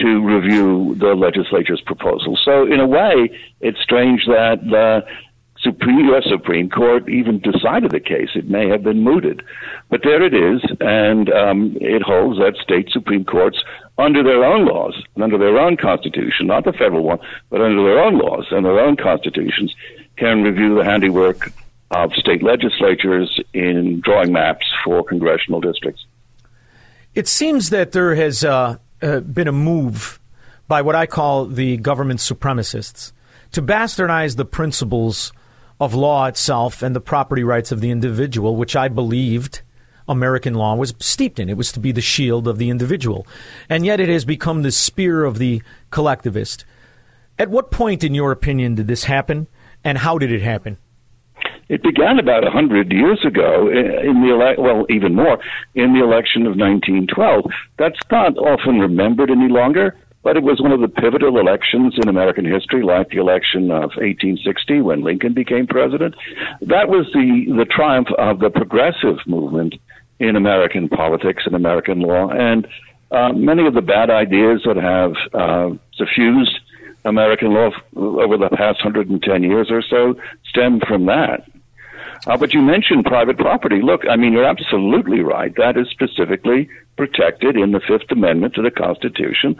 to review the legislature's proposal. So in a way, it's strange that the U.S. Supreme Court even decided the case. It may have been mooted. But there it is, and it holds that state Supreme Courts, under their own laws and under their own constitution, not the federal one, but under their own laws and their own constitutions, can review the handiwork of state legislatures in drawing maps for congressional districts. It seems that there has been a move by what I call the government supremacists to bastardize the principles of law itself and the property rights of the individual, which I believed American law was steeped in. It was to be the shield of the individual. And yet it has become the spear of the collectivist. At what point, in your opinion, did this happen, and how did it happen? It began about 100 years ago, in the election of 1912. That's not often remembered any longer, but it was one of the pivotal elections in American history, like the election of 1860 when Lincoln became president. That was the triumph of the progressive movement in American politics and American law. And many of the bad ideas that have suffused American law over the past 110 years or so stem from that. But you mentioned private property. Look, I mean, you're absolutely right. That is specifically protected in the Fifth Amendment to the Constitution.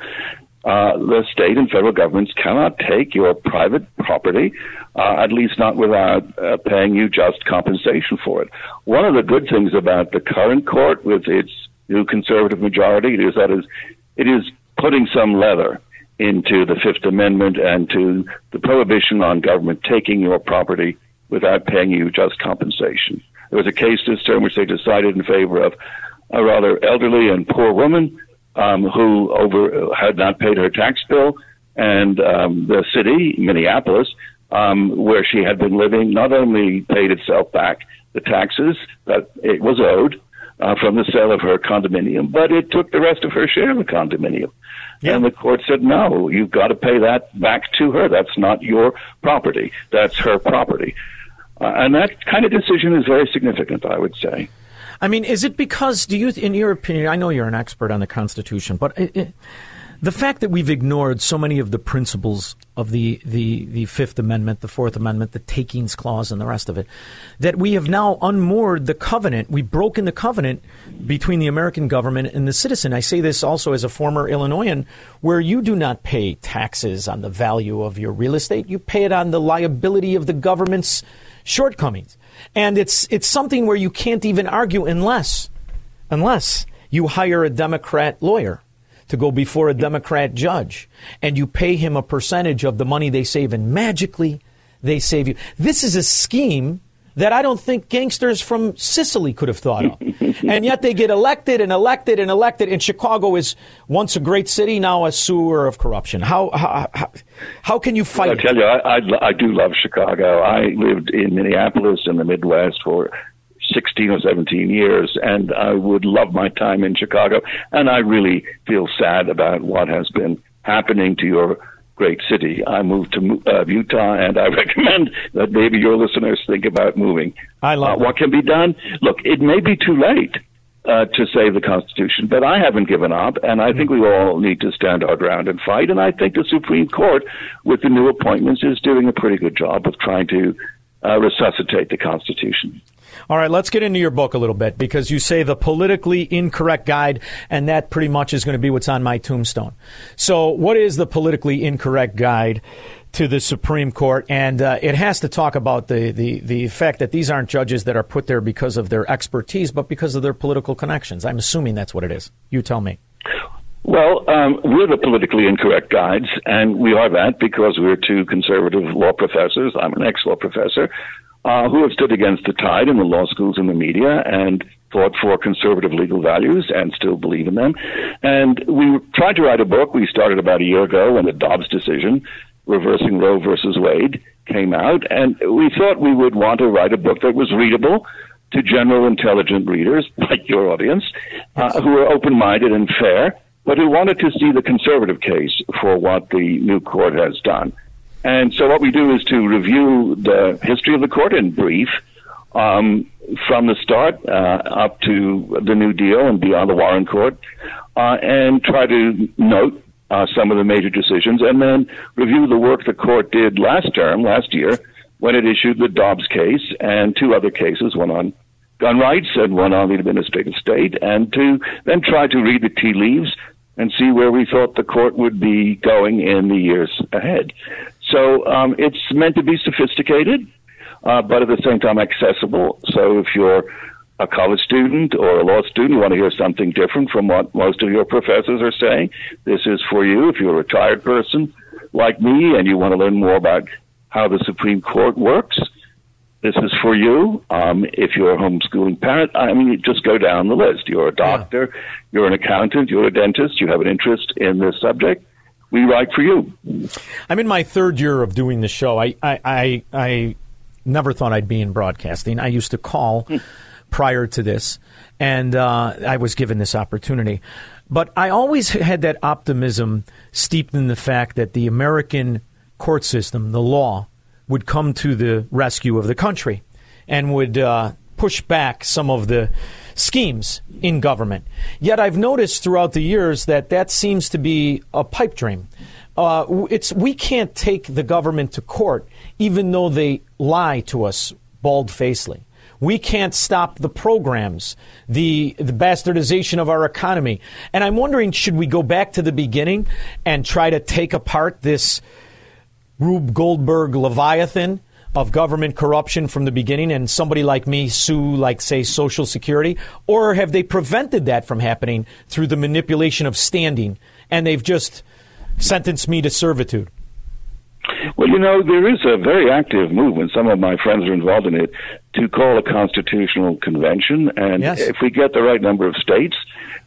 The state and federal governments cannot take your private property, at least not without paying you just compensation for it. One of the good things about the current court with its new conservative majority is that it is putting some leather into the Fifth Amendment and to the prohibition on government taking your property without paying you just compensation. There was a case this term which they decided in favor of a rather elderly and poor woman who had not paid her tax bill, and the city, Minneapolis, where she had been living, not only paid itself back the taxes that it was owed from the sale of her condominium, but it took the rest of her share of the condominium. Yeah. And the court said, no, you've got to pay that back to her. That's not your property. That's her property. And that kind of decision is very significant, I would say. I mean, is it because, in your opinion, I know you're an expert on the Constitution, but the fact that we've ignored so many of the principles of the Fifth Amendment, the Fourth Amendment, the Takings Clause, and the rest of it, that we have now unmoored the covenant. We've broken the covenant between the American government and the citizen. I say this also as a former Illinoisan, where you do not pay taxes on the value of your real estate. You pay it on the liability of the government's shortcomings. And it's something where you can't even argue unless you hire a Democrat lawyer to go before a Democrat judge and you pay him a percentage of the money they save, and magically they save you. This is a scheme that I don't think gangsters from Sicily could have thought of. And yet they get elected and elected and elected, and Chicago is once a great city, now a sewer of corruption. How can you fight? Well, I tell you, I do love Chicago. I lived in Minneapolis in the Midwest for 16 or 17 years, and I would love my time in Chicago. And I really feel sad about what has been happening to your great city. I moved to Utah, and I recommend that maybe your listeners think about moving. I love what can be done. Look, it may be too late to save the Constitution, but I haven't given up, and I think we all need to stand our ground and fight. And I think the Supreme Court, with the new appointments, is doing a pretty good job of trying to resuscitate the Constitution. All right, let's get into your book a little bit, because you say The Politically Incorrect Guide, and that pretty much is going to be what's on my tombstone. So what is The Politically Incorrect Guide to the Supreme Court? And it has to talk about the fact that these aren't judges that are put there because of their expertise, but because of their political connections. I'm assuming that's what it is. You tell me. Well, we're the politically incorrect guides, and we are that because we're two conservative law professors. I'm an ex-law professor. Who have stood against the tide in the law schools and the media and fought for conservative legal values and still believe in them. And we tried to write a book. We started about a year ago when the Dobbs decision, reversing Roe versus Wade, came out. And we thought we would want to write a book that was readable to general intelligent readers like your audience who are open-minded and fair, but who wanted to see the conservative case for what the new court has done. And so what we do is to review the history of the court in brief, from the start up to the New Deal and beyond the Warren Court, and try to note some of the major decisions, and then review the work the court did last year, when it issued the Dobbs case and two other cases, one on gun rights and one on the administrative state, and to then try to read the tea leaves and see where we thought the court would be going in the years ahead. So it's meant to be sophisticated, but at the same time accessible. So if you're a college student or a law student, you want to hear something different from what most of your professors are saying, this is for you. If you're a retired person like me and you want to learn more about how the Supreme Court works, this is for you. If you're a homeschooling parent, I mean, just go down the list. You're a doctor, you're an accountant, you're a dentist, you have an interest in this subject, we write for you. I'm in my third year of doing the show. I never thought I'd be in broadcasting. I used to call prior to this, and I was given this opportunity. But I always had that optimism steeped in the fact that the American court system, the law, would come to the rescue of the country and would push back some of the schemes in government. Yet I've noticed throughout the years that seems to be a pipe dream. We can't take the government to court, even though they lie to us bald-facedly. We can't stop the programs, the bastardization of our economy. And I'm wondering, should we go back to the beginning and try to take apart this Rube Goldberg Leviathan of government corruption from the beginning, and somebody like me sue, like, say, Social Security? Or have they prevented that from happening through the manipulation of standing, and they've just sentenced me to servitude? Well, you know, there is a very active movement, some of my friends are involved in it, to call a constitutional convention. And if we get the right number of states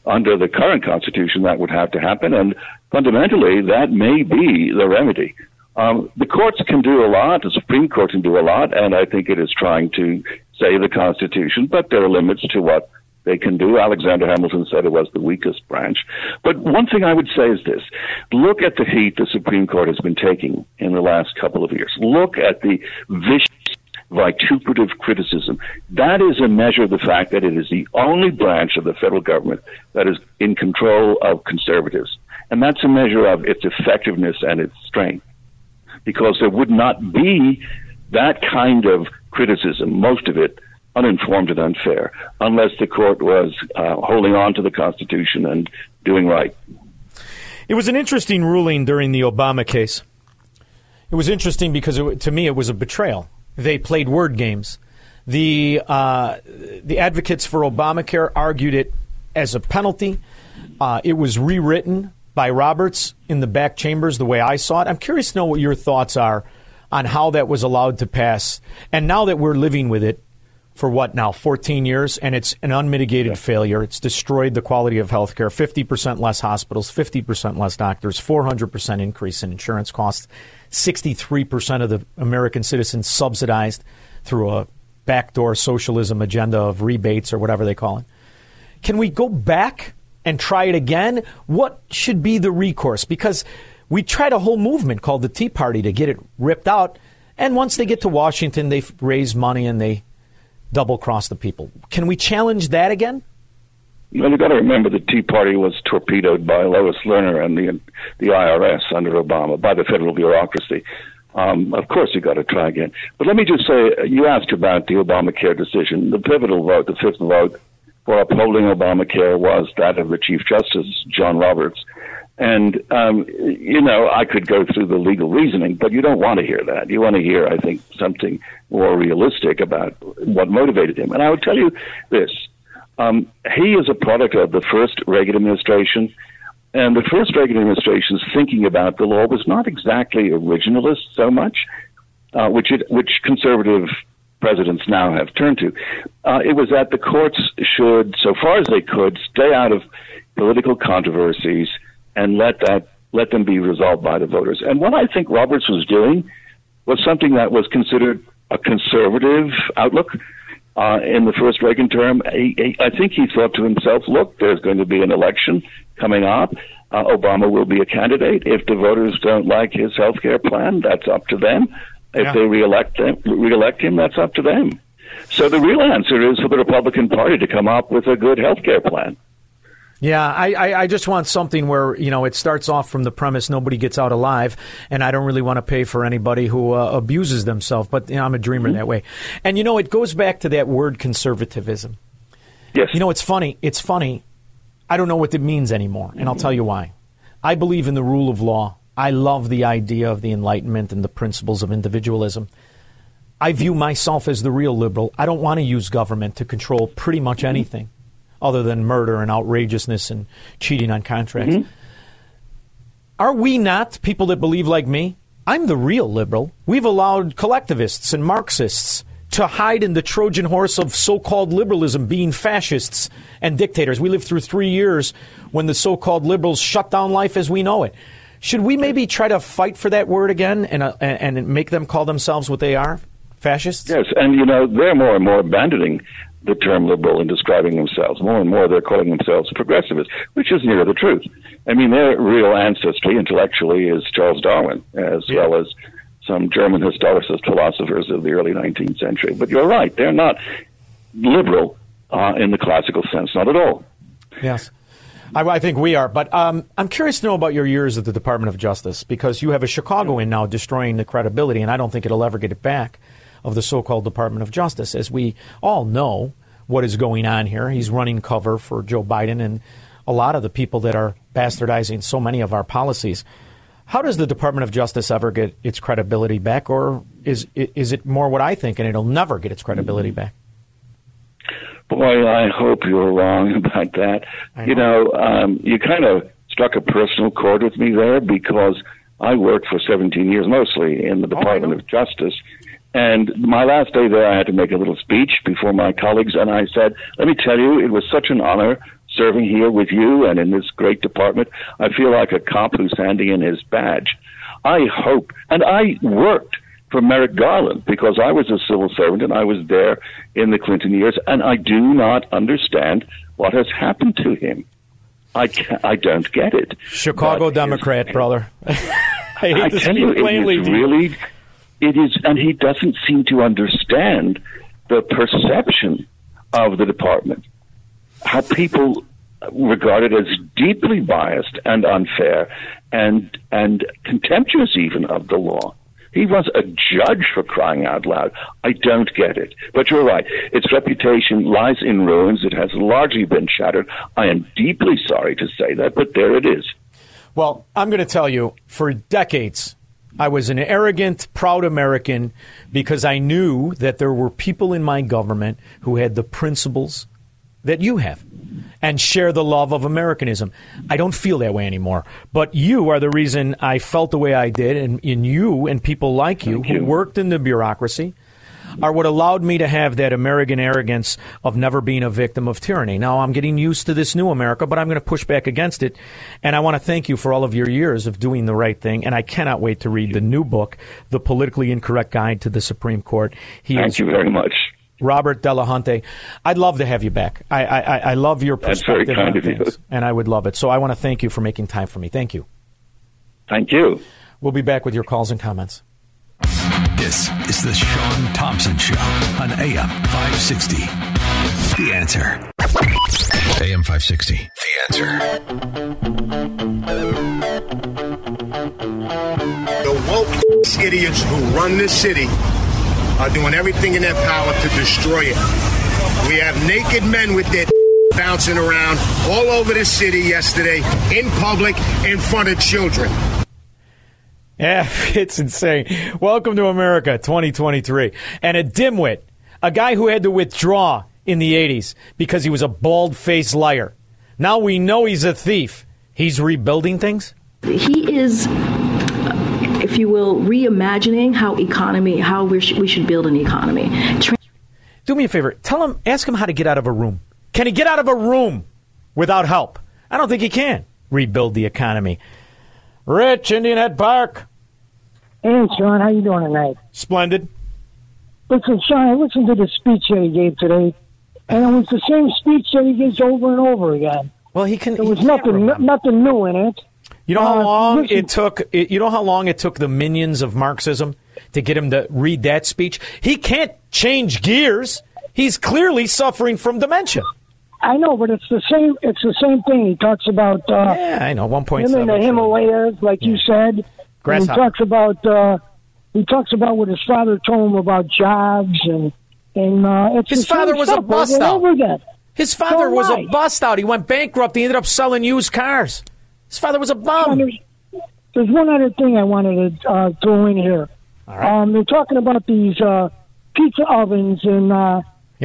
under the current Constitution, that would have to happen. And fundamentally, that may be the remedy. The courts can do a lot, the Supreme Court can do a lot, and I think it is trying to save the Constitution, but there are limits to what they can do. Alexander Hamilton said it was the weakest branch. But one thing I would say is this. Look at the heat the Supreme Court has been taking in the last couple of years. Look at the vicious, vituperative criticism. That is a measure of the fact that it is the only branch of the federal government that is in control of conservatives. And that's a measure of its effectiveness and its strength, because there would not be that kind of criticism, most of it uninformed and unfair, unless the court was holding on to the Constitution and doing right. It was an interesting ruling during the Obama case. It was interesting because, to me, it was a betrayal. They played word games. The advocates for Obamacare argued it as a penalty. It was rewritten by Roberts in the back chambers, the way I saw it. I'm curious to know what your thoughts are on how that was allowed to pass. And now that we're living with it for 14 years, and it's an unmitigated failure. It's destroyed the quality of health care, 50% less hospitals, 50% less doctors, 400% increase in insurance costs, 63% of the American citizens subsidized through a backdoor socialism agenda of rebates or whatever they call it. Can we go back and try it again? What should be the recourse? Because we tried a whole movement called the Tea Party to get it ripped out, and once they get to Washington, they raise money and they double-cross the people. Can we challenge that again? Well, you've got to remember the Tea Party was torpedoed by Lois Lerner and the IRS under Obama, by the federal bureaucracy. Of course, you've got to try again. But let me just say, you asked about the Obamacare decision. The pivotal vote, the fifth vote, for upholding Obamacare was that of the Chief Justice, John Roberts. And, you know, I could go through the legal reasoning, but you don't want to hear that. You want to hear, I think, something more realistic about what motivated him. And I would tell you this. He is a product of the first Reagan administration. And the first Reagan administration's thinking about the law was not exactly originalist so much, which conservative presidents now have turned to. It was that the courts should, so far as they could, stay out of political controversies and let them be resolved by the voters. And what I think Roberts was doing was something that was considered a conservative outlook, in the first Reagan term, I think he thought to himself, look, there's going to be an election coming up. Obama will be a candidate. If the voters don't like his health care plan, that's up to them. If they reelect him, that's up to them. So the real answer is for the Republican Party to come up with a good health care plan. Yeah, I just want something where, you know, it starts off from the premise nobody gets out alive, and I don't really want to pay for anybody who abuses themselves, but you know, I'm a dreamer that way. And, you know, it goes back to that word conservatism. Yes. You know, it's funny. I don't know what it means anymore, and I'll tell you why. I believe in the rule of law. I love the idea of the Enlightenment and the principles of individualism. I view myself as the real liberal. I don't want to use government to control pretty much anything other than murder and outrageousness and cheating on contracts. Are we not people that believe like me? I'm the real liberal. We've allowed collectivists and Marxists to hide in the Trojan horse of so-called liberalism being fascists and dictators. We lived through 3 years when the so-called liberals shut down life as we know it. Should we maybe try to fight for that word again and make them call themselves what they are, fascists? Yes, and, you know, they're more and more abandoning the term liberal in describing themselves. More and more they're calling themselves progressivists, which is near the truth. I mean, their real ancestry intellectually is Charles Darwin, as well as some German historicist philosophers of the early 19th century. But you're right, they're not liberal in the classical sense, not at all. Yes. I think we are, but I'm curious to know about your years at the Department of Justice, because you have a Chicagoan now destroying the credibility, and I don't think it'll ever get it back, of the so-called Department of Justice. As we all know what is going on here, he's running cover for Joe Biden and a lot of the people that are bastardizing so many of our policies. How does the Department of Justice ever get its credibility back, or is it more what I think, and it'll never get its credibility back? Boy, I hope you're wrong about that. You know, you kind of struck a personal chord with me there, because I worked for 17 years mostly in the Department of Justice. And my last day there, I had to make a little speech before my colleagues. And I said, let me tell you, it was such an honor serving here with you and in this great department. I feel like a cop who's handing in his badge. I hope. And I worked for Merrick Garland, because I was a civil servant and I was there in the Clinton years, and I do not understand what has happened to him. I don't get it. Chicago Democrat, brother. I tell you, it is really, it is, and he doesn't seem to understand the perception of the department, how people regard it as deeply biased and unfair and contemptuous even of the law. He was a judge, for crying out loud. I don't get it. But you're right. Its reputation lies in ruins. It has largely been shattered. I am deeply sorry to say that, but there it is. Well, I'm going to tell you, for decades, I was an arrogant, proud American, because I knew that there were people in my government who had the principles that you have and share the love of Americanism. I don't feel that way anymore. But you are the reason I felt the way I did, and in you and people like you who worked in the bureaucracy are what allowed me to have that American arrogance of never being a victim of tyranny. Now, I'm getting used to this new America, but I'm going to push back against it. And I want to thank you for all of your years of doing the right thing. And I cannot wait to read the new book, The Politically Incorrect Guide to the Supreme Court. Thank you very much. Robert Delahunt, I'd love to have you back. I love your perspective. That's very kind of you. And I would love it. So I want to thank you for making time for me. Thank you. Thank you. We'll be back with your calls and comments. This is the Sean Thompson Show on AM 560. The Answer. AM 560. The Answer. The woke idiots who run this city are doing everything in their power to destroy it. We have naked men with their bouncing around all over the city yesterday, in public, in front of children. Yeah, it's insane. Welcome to America 2023. And a dimwit, a guy who had to withdraw in the 80s because he was a bald-faced liar. Now we know he's a thief. He's rebuilding things? He is, if you will, reimagining how we should build an economy. Do me a favor. Ask him how to get out of a room. Can he get out of a room without help? I don't think he can rebuild the economy. Rich, Indian Head Park. Hey, Sean, how you doing tonight? Splendid. Listen, Sean, I listened to the speech that he gave today, and it was the same speech that he gives over and over again. Well, there was nothing new in it. You know how long it took. You know how long it took the minions of Marxism to get him to read that speech. He can't change gears. He's clearly suffering from dementia. I know, but it's the same. It's the same thing. He talks about. I know. 1.7. The Himalayas, you said. Grasshopper. He talks about. He talks about what his father told him about jobs and it's his father was a bust out. His father was a bust out. He went bankrupt. He ended up selling used cars. His father was a bum. There's one other thing I wanted to throw in here. All right. They're talking about these pizza ovens and the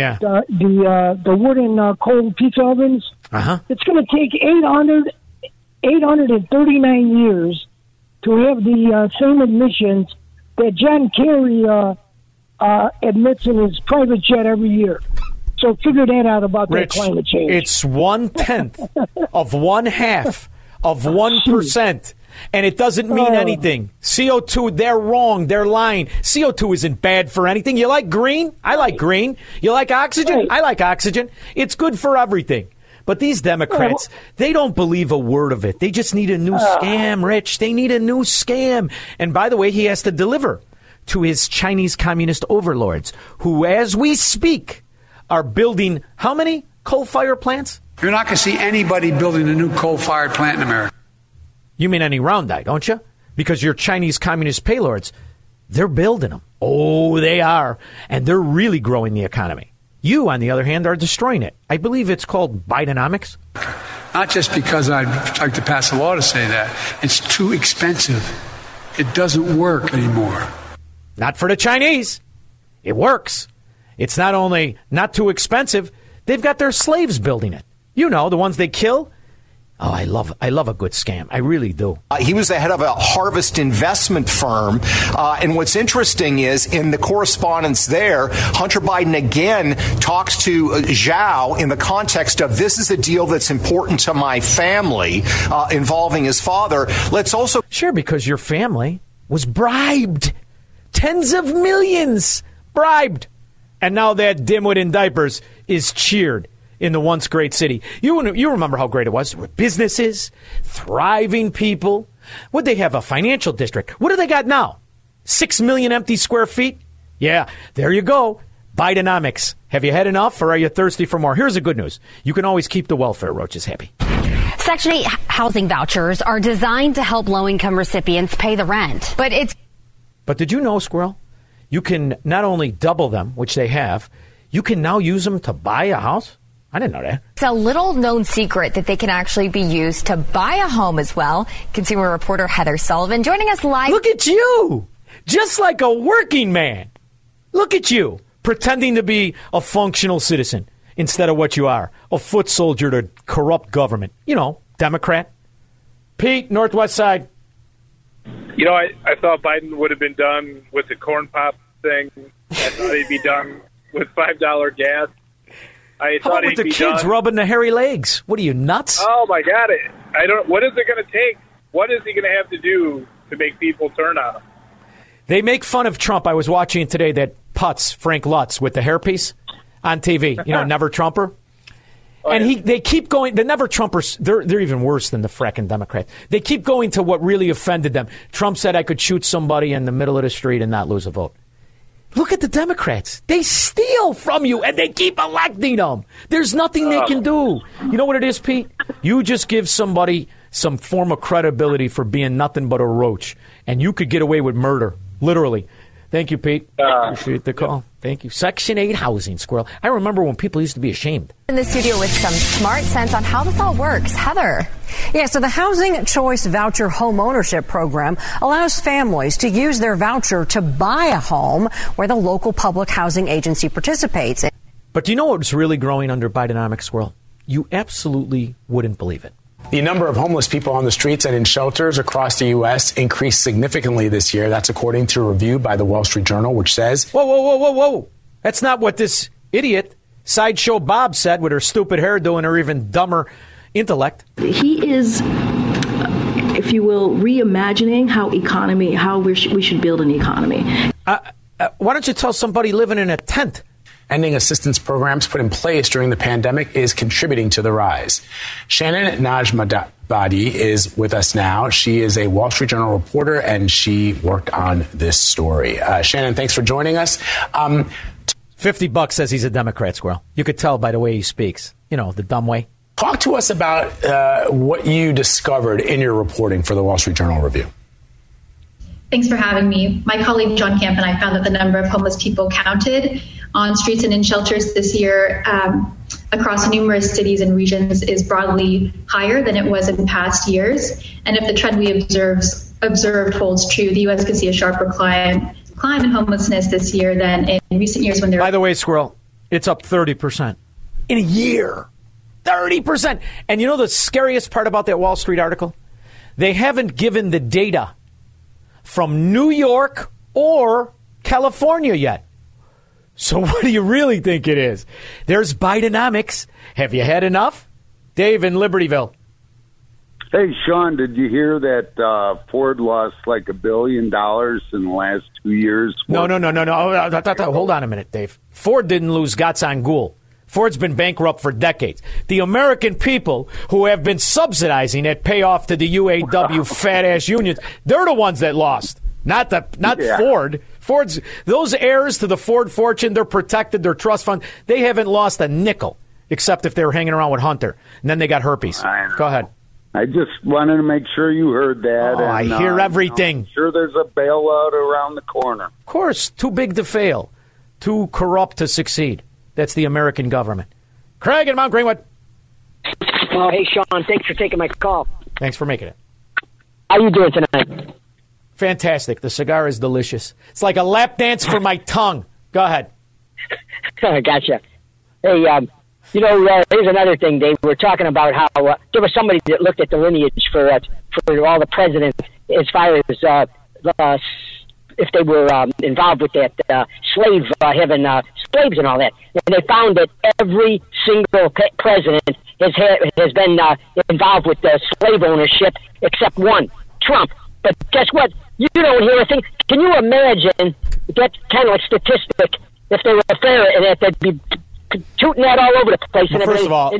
wooden cold pizza ovens. Uh-huh. It's going to take 839 years to have the same emissions that John Kerry admits in his private jet every year. So figure that out about Rich, that climate change. It's 1/10 of 1/2 of 1%, and it doesn't mean anything. CO2, they're wrong. They're lying. CO2 isn't bad for anything. You like green? I like green. You like oxygen? Right. I like oxygen. It's good for everything. But these Democrats, they don't believe a word of it. They just need a new scam, Rich. They need a new scam. And by the way, he has to deliver to his Chinese communist overlords, who, as we speak, are building how many coal-fired plants? You're not going to see anybody building a new coal-fired plant in America. You mean any round eye, don't you? Because your Chinese communist paylords, they're building them. Oh, they are. And they're really growing the economy. You, on the other hand, are destroying it. I believe it's called Bidenomics. Not just because I'd like to pass a law to say that. It's too expensive. It doesn't work anymore. Not for the Chinese. It works. It's not only not too expensive, they've got their slaves building it. You know, the ones they kill. Oh, I love a good scam. I really do. He was the head of a Harvest investment firm. And what's interesting is in the correspondence there, Hunter Biden again talks to Zhao in the context of this is a deal that's important to my family involving his father. Let's also. Sure, because your family was bribed. Tens of millions bribed. And now that dimwit in diapers is cheered in the once great city. You remember how great it was. There were businesses, thriving people. Would they have a financial district? What do they got now? 6 million empty square feet? Yeah, there you go. Bidenomics. Have you had enough or are you thirsty for more? Here's the good news. You can always keep the welfare roaches happy. Section 8 housing vouchers are designed to help low-income recipients pay the rent. But did you know, Squirrel, you can not only double them, which they have, you can now use them to buy a house? I didn't know that. It's a little-known secret that they can actually be used to buy a home as well. Consumer reporter Heather Sullivan joining us live. Look at you! Just like a working man. Look at you, pretending to be a functional citizen instead of what you are, a foot soldier to corrupt government. You know, Democrat. Pete, Northwest Side. You know, I thought Biden would have been done with the corn pop thing. I thought he'd be done with $5 gas. How about with the kids rubbing the hairy legs? What are you, nuts? Oh, my God. What is it going to take? What is he going to have to do to make people turn on him? They make fun of Trump. I was watching today that putz, Frank Lutz, with the hairpiece on TV. You know, Never Trumper. Oh, and they keep going. The Never Trumpers, they're even worse than the fracking Democrats. They keep going to what really offended them. Trump said I could shoot somebody in the middle of the street and not lose a vote. Look at the Democrats. They steal from you, and they keep electing them. There's nothing they can do. You know what it is, Pete? You just give somebody some form of credibility for being nothing but a roach, and you could get away with murder, literally. Thank you, Pete. Appreciate the call. Thank you. Section 8 housing, Squirrel. I remember when people used to be ashamed. In the studio with some smart sense on how this all works. Heather. Yeah, so the Housing Choice Voucher Home Ownership Program allows families to use their voucher to buy a home where the local public housing agency participates. But do you know what's really growing under Bidenomics, Squirrel? You absolutely wouldn't believe it. The number of homeless people on the streets and in shelters across the U.S. increased significantly this year. That's according to a review by the Wall Street Journal, which says... Whoa, whoa, whoa, whoa, whoa. That's not what this idiot, Sideshow Bob, said with her stupid hairdo and her even dumber intellect. He is, if you will, reimagining how we should build an economy. Why don't you tell somebody living in a tent? Ending assistance programs put in place during the pandemic is contributing to the rise. Shannon Najmabadi is with us now. She is a Wall Street Journal reporter, and she worked on this story. Shannon, thanks for joining us. $50 says he's a Democrat, Squirrel. You could tell by the way he speaks, you know, the dumb way. Talk to us about what you discovered in your reporting for the Wall Street Journal Review. Thanks for having me. My colleague John Camp and I found that the number of homeless people counted on streets and in shelters this year across numerous cities and regions is broadly higher than it was in past years. And if the trend we observed holds true, the U.S. could see a sharper climb in homelessness this year than in recent years when there. By the way, Squirrel, it's up 30% in a year. 30%. And you know the scariest part about that Wall Street article? They haven't given the data from New York or California yet. So what do you really think it is? There's Bidenomics. Have you had enough? Dave in Libertyville. Hey, Sean, did you hear that Ford lost like $1 billion in the last 2 years? No. Hold on a minute, Dave. Ford didn't lose Gatsan Ghul. Ford's been bankrupt for decades. The American people who have been subsidizing that payoff to the UAW fat-ass unions, they're the ones that lost, not Ford. Ford's those heirs to the Ford fortune, they're protected, their trust fund. They haven't lost a nickel, except if they were hanging around with Hunter. And then they got herpes. Go ahead. I just wanted to make sure you heard that. I hear everything. I'm sure there's a bailout around the corner. Of course, too big to fail, too corrupt to succeed. That's the American government. Craig in Mount Greenwood. Oh, hey, Sean. Thanks for taking my call. Thanks for making it. How you doing tonight? Fantastic. The cigar is delicious. It's like a lap dance for my tongue. Go ahead. Gotcha. Hey, here's another thing, Dave. We're talking about how there was somebody that looked at the lineage for all the presidents as far as if they were involved with that slaves and all that. And they found that every single president has been involved with the slave ownership except one, Trump. But guess what? You don't hear a thing. Can you imagine that kind of like statistic if they were fair and that they'd be tooting that all over the place? Well, first of all,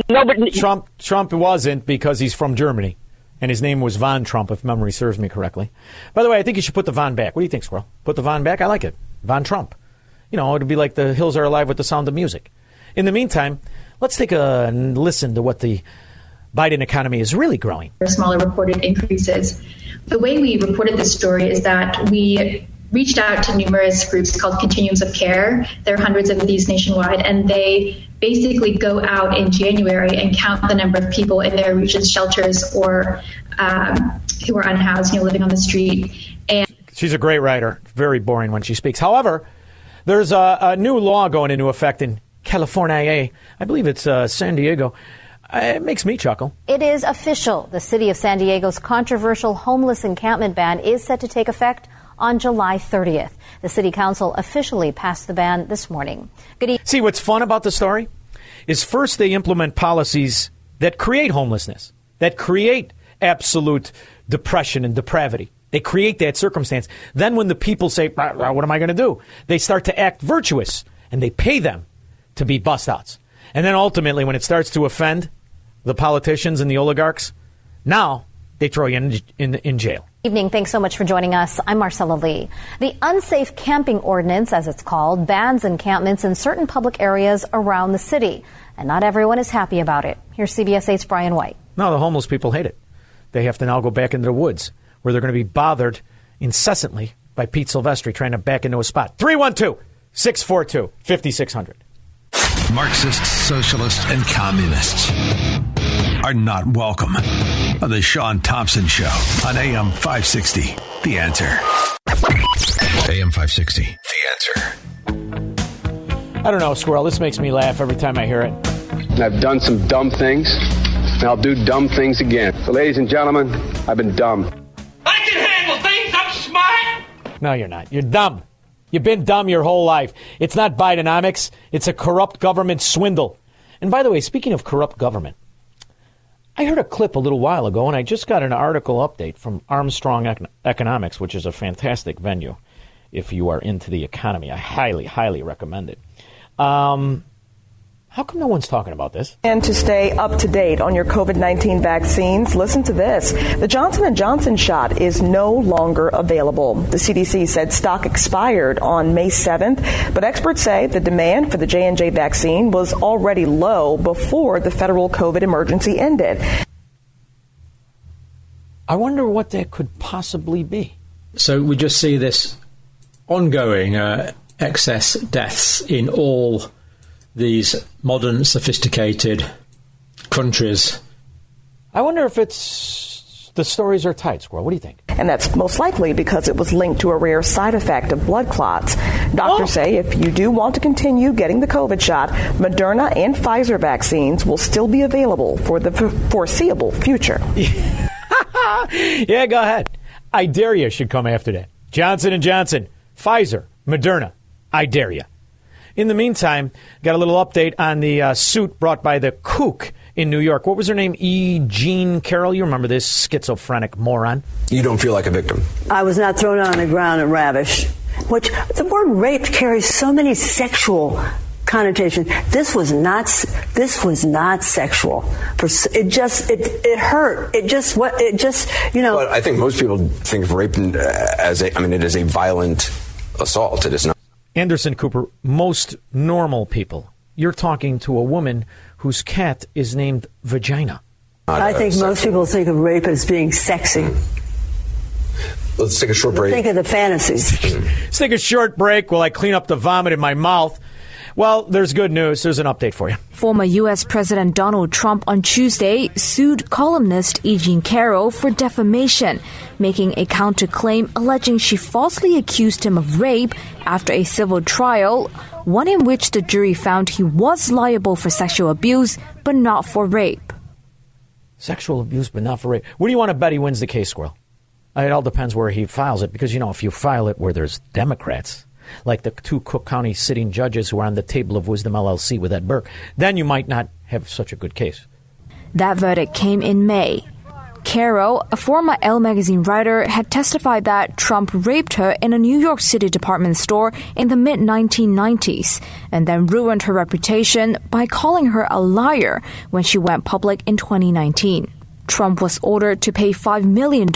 Trump wasn't, because he's from Germany. And his name was Von Trump, if memory serves me correctly. By the way, I think you should put the Von back. What do you think, Squirrel? Put the Von back? I like it. Von Trump. You know, it'd be like The Hills Are Alive with the Sound of Music. In the meantime, let's take a listen to what the Biden economy is really growing. Smaller reported increases. The way we reported this story is that we reached out to numerous groups called Continuums of Care. There are hundreds of these nationwide, and they basically go out in January and count the number of people in their region's shelters or who are unhoused, living on the street. And she's a great writer. Very boring when she speaks. However, there's a new law going into effect in California. I believe it's San Diego. It makes me chuckle. It is official. The city of San Diego's controversial homeless encampment ban is set to take effect on July 30th. The city council officially passed the ban this morning. See, what's fun about the story is first they implement policies that create homelessness, that create absolute depression and depravity. They create that circumstance. Then when the people say, what am I going to do? They start to act virtuous, and they pay them to be bust-outs. And then ultimately, when it starts to offend the politicians and the oligarchs, now they throw you in jail. Evening. Thanks so much for joining us. I'm Marcella Lee. The unsafe camping ordinance, as it's called, bans encampments in certain public areas around the city. And not everyone is happy about it. Here's CBS 8's Brian White. No, the homeless people hate it. They have to now go back into the woods where they're going to be bothered incessantly by Pete Silvestri trying to back into a spot. 312-642-5600. Marxists, socialists, and communists are not welcome on the Sean Thompson Show on AM 560. The Answer. AM 560. The Answer. I don't know, Squirrel. This makes me laugh every time I hear it. I've done some dumb things, and I'll do dumb things again. So, ladies and gentlemen, I've been dumb. I can handle things. I'm smart. No, you're not. You're dumb. You've been dumb your whole life. It's not Bidenomics. It's a corrupt government swindle. And by the way, speaking of corrupt government, I heard a clip a little while ago, and I just got an article update from Armstrong Economics, which is a fantastic venue. if you are into the economy. I highly, highly recommend it. How come no one's talking about this? And to stay up to date on your COVID-19 vaccines, listen to this. The Johnson & Johnson shot is no longer available. The CDC said stock expired on May 7th, but experts say the demand for the J&J vaccine was already low before the federal COVID emergency ended. I wonder what that could possibly be. So we just see this ongoing excess deaths in all these modern, sophisticated countries. I wonder if it's the stories are tight, Squirrel. What do you think? And that's most likely because it was linked to a rare side effect of blood clots. Doctors say if you do want to continue getting the COVID shot, Moderna and Pfizer vaccines will still be available for the foreseeable future. Yeah, go ahead. I dare you should come after that. Johnson & Johnson, Pfizer, Moderna, I dare you. In the meantime, got a little update on the suit brought by the kook in New York. What was her name? E. Jean Carroll. You remember this schizophrenic moron. You don't feel like a victim. I was not thrown on the ground and ravished. Which, the word rape carries so many sexual connotations. This was not sexual. It hurt. It just. Well, I think most people think of rape as it is a violent assault. It is not. Anderson Cooper, most normal people, you're talking to a woman whose cat is named Vagina. I think most people think of rape as being sexy. Let's take a short break. Think of the fantasies. Let's take a short break while I clean up the vomit in my mouth. Well, there's good news. There's an update for you. Former U.S. President Donald Trump on Tuesday sued columnist E. Jean Carroll for defamation, making a counterclaim alleging she falsely accused him of rape after a civil trial, one in which the jury found he was liable for sexual abuse, but not for rape. Sexual abuse, but not for rape. What do you want to bet he wins the case, Squirrel? It all depends where he files it, because, if you file it where there's Democrats, like the two Cook County sitting judges who are on the table of Wisdom LLC with Ed Burke, then you might not have such a good case. That verdict came in May. Carroll, a former Elle magazine writer, had testified that Trump raped her in a New York City department store in the mid-1990s and then ruined her reputation by calling her a liar when she went public in 2019. Trump was ordered to pay $5 million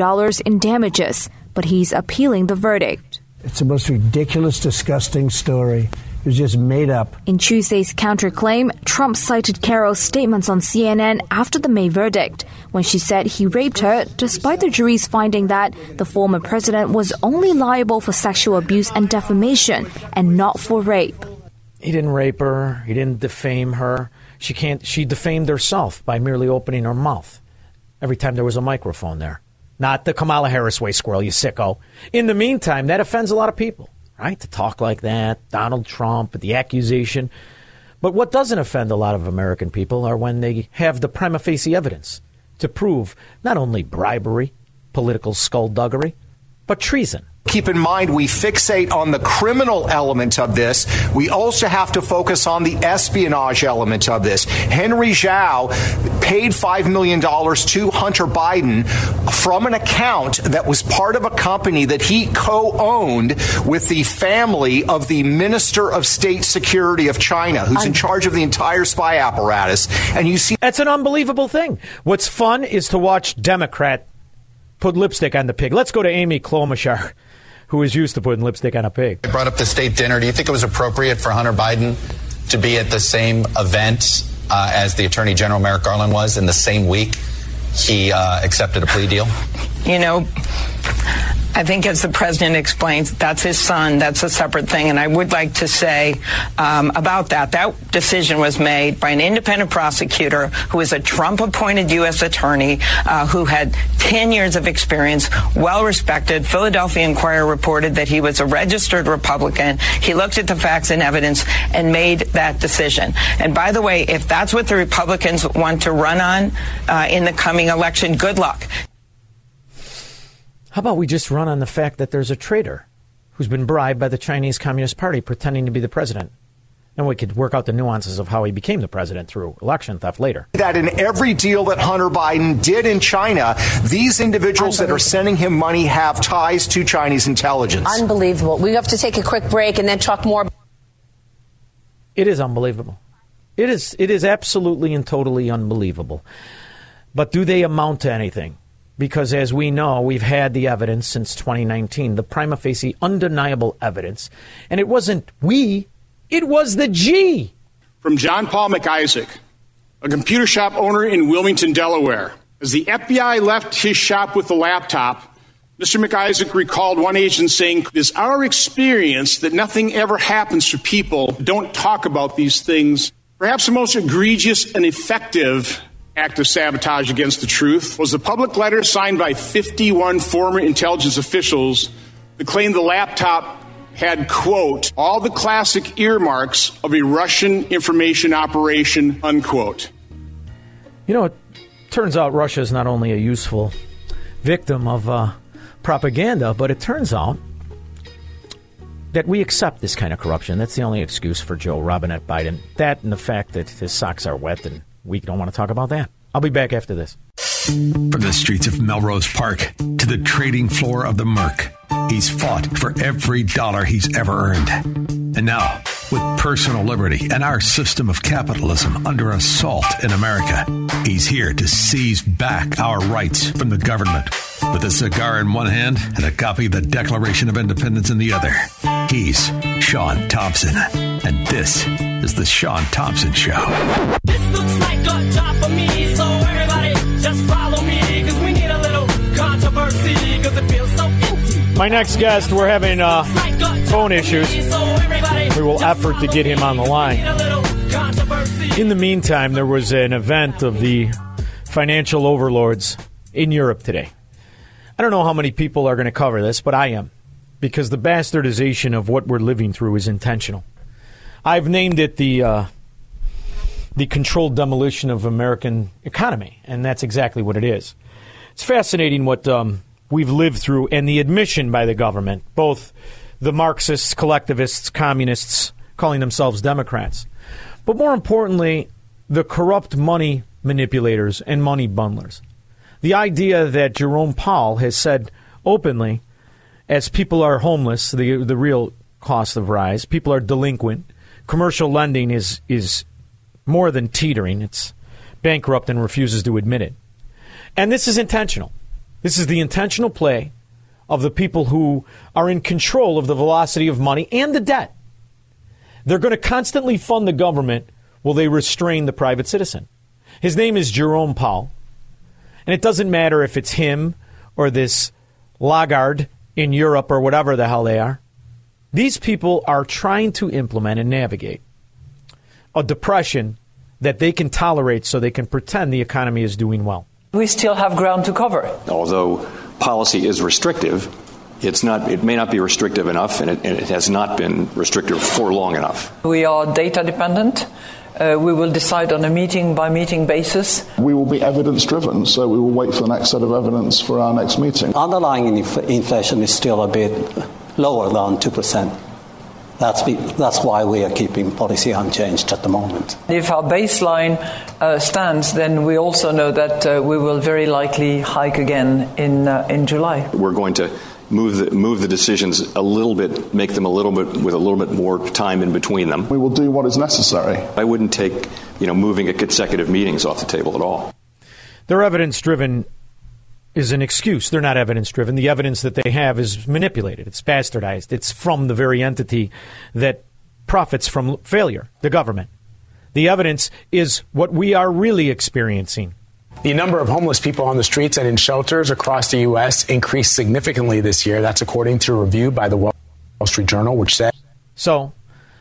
in damages, but he's appealing the verdict. It's the most ridiculous, disgusting story. It was just made up. In Tuesday's counterclaim, Trump cited Carroll's statements on CNN after the May verdict, when she said he raped her, despite the jury's finding that the former president was only liable for sexual abuse and defamation, and not for rape. He didn't rape her. He didn't defame her. She defamed herself by merely opening her mouth every time there was a microphone there. Not the Kamala Harris way, Squirrel, you sicko. In the meantime, that offends a lot of people, right? To talk like that, Donald Trump, the accusation. But what doesn't offend a lot of American people are when they have the prima facie evidence to prove not only bribery, political skullduggery, but treason. Keep in mind, we fixate on the criminal element of this. We also have to focus on the espionage element of this. Henry Zhao paid $5 million to Hunter Biden from an account that was part of a company that he co-owned with the family of the Minister of State Security of China, who's in charge of the entire spy apparatus. And you see, that's an unbelievable thing. What's fun is to watch Democrat put lipstick on the pig. Let's go to Amy Klobuchar, who is used to putting lipstick on a pig. I brought up the state dinner. Do you think it was appropriate for Hunter Biden to be at the same event as the Attorney General Merrick Garland was in the same week he accepted a plea deal? I think as the president explains, that's his son. That's a separate thing. And I would like to say about that. That decision was made by an independent prosecutor who is a Trump-appointed U.S. attorney who had 10 years of experience, well-respected. Philadelphia Inquirer reported that he was a registered Republican. He looked at the facts and evidence and made that decision. And by the way, if that's what the Republicans want to run on in the coming election, good luck. How about we just run on the fact that there's a traitor who's been bribed by the Chinese Communist Party pretending to be the president? And we could work out the nuances of how he became the president through election theft later. That in every deal that Hunter Biden did in China, these individuals that are sending him money have ties to Chinese intelligence. Unbelievable. We have to take a quick break and then talk more. It is unbelievable. It is absolutely and totally unbelievable. But do they amount to anything? Because as we know, we've had the evidence since 2019, the prima facie undeniable evidence. And it wasn't we. It was the G. From John Paul McIsaac, a computer shop owner in Wilmington, Delaware. As the FBI left his shop with the laptop, Mr. McIsaac recalled one agent saying, "It's our experience that nothing ever happens to people. Don't talk about these things." Perhaps the most egregious and effective act of sabotage against the truth was the public letter signed by 51 former intelligence officials that claimed the laptop had, quote, all the classic earmarks of a Russian information operation, unquote. You know, it turns out Russia is not only a useful victim of propaganda, but it turns out that we accept this kind of corruption. That's the only excuse for Joe Robinette Biden. That and the fact that his socks are wet, and we don't want to talk about that. I'll be back after this. From the streets of Melrose Park to the trading floor of the Merck, he's fought for every dollar he's ever earned. And now, with personal liberty and our system of capitalism under assault in America, he's here to seize back our rights from the government. With a cigar in one hand and a copy of the Declaration of Independence in the other, he's Sean Thompson. And this is The Sean Thompson Show. This looks like a job for me, so everybody just follow me, because we need a little controversy, because it feels so empty. My next guest, we're having phone issues. We will effort to get him on the line. In the meantime, there was an event of the financial overlords in Europe today. I don't know how many people are going to cover this, but I am, because the bastardization of what we're living through is intentional. I've named it the controlled demolition of American economy, and that's exactly what it is. It's fascinating what we've lived through, and the admission by the government, both the Marxists, collectivists, communists, calling themselves Democrats, but more importantly, the corrupt money manipulators and money bundlers. The idea that Jerome Powell has said openly, as people are homeless, the real cost of rise, people are delinquent, commercial lending is more than teetering, it's bankrupt and refuses to admit it. And this is intentional. This is the intentional play of the people who are in control of the velocity of money and the debt. They're going to constantly fund the government while they restrain the private citizen. His name is Jerome Powell. And it doesn't matter if it's him or this lagarde in Europe or whatever the hell they are. These people are trying to implement and navigate a depression that they can tolerate so they can pretend the economy is doing well. We still have ground to cover. Although policy is restrictive, it may not be restrictive enough, and it has not been restrictive for long enough. We are data dependent. We will decide on a meeting-by-meeting basis. We will be evidence-driven, so we will wait for the next set of evidence for our next meeting. Underlying inflation is still a bit lower than 2%. That's why we are keeping policy unchanged at the moment. If our baseline stands, then we also know that we will very likely hike again in July. We're going to move the decisions a little bit, make them a little bit with a little bit more time in between them. We will do what is necessary. I wouldn't take moving at consecutive meetings off the table at all. They're evidence-driven. Is an excuse. They're not evidence-driven. The evidence that they have is manipulated. It's bastardized. It's from the very entity that profits from failure, the government. The evidence is what we are really experiencing. The number of homeless people on the streets and in shelters across the U.S. increased significantly this year. That's according to a review by the Wall Street Journal, which said... So,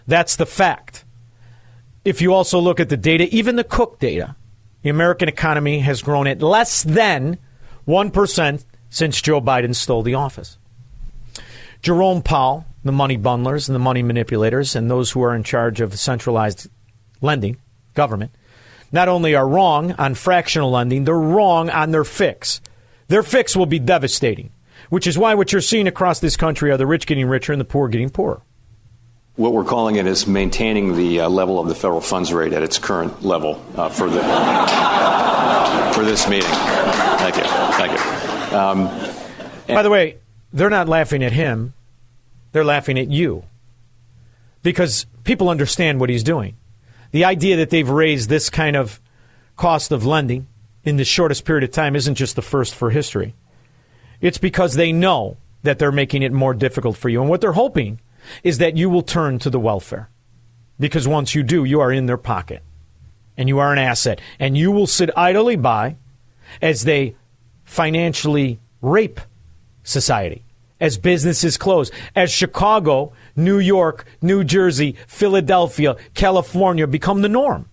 that's the fact. If you also look at the data, even the Cook data, the American economy has grown at less than 1% since Joe Biden stole the office. Jerome Powell, the money bundlers and the money manipulators and those who are in charge of centralized lending, government, not only are wrong on fractional lending, they're wrong on their fix. Their fix will be devastating, which is why what you're seeing across this country are the rich getting richer and the poor getting poorer. What we're calling it is maintaining the level of the federal funds rate at its current level for this meeting. Thank you. Thank you. By the way, they're not laughing at him. They're laughing at you. Because people understand what he's doing. The idea that they've raised this kind of cost of lending in the shortest period of time isn't just the first for history. It's because they know that they're making it more difficult for you. And what they're hoping is that you will turn to the welfare. Because once you do, you are in their pocket. And you are an asset. And you will sit idly by as they financially rape society. As businesses close, as Chicago, New York, New Jersey, Philadelphia, California become the norm.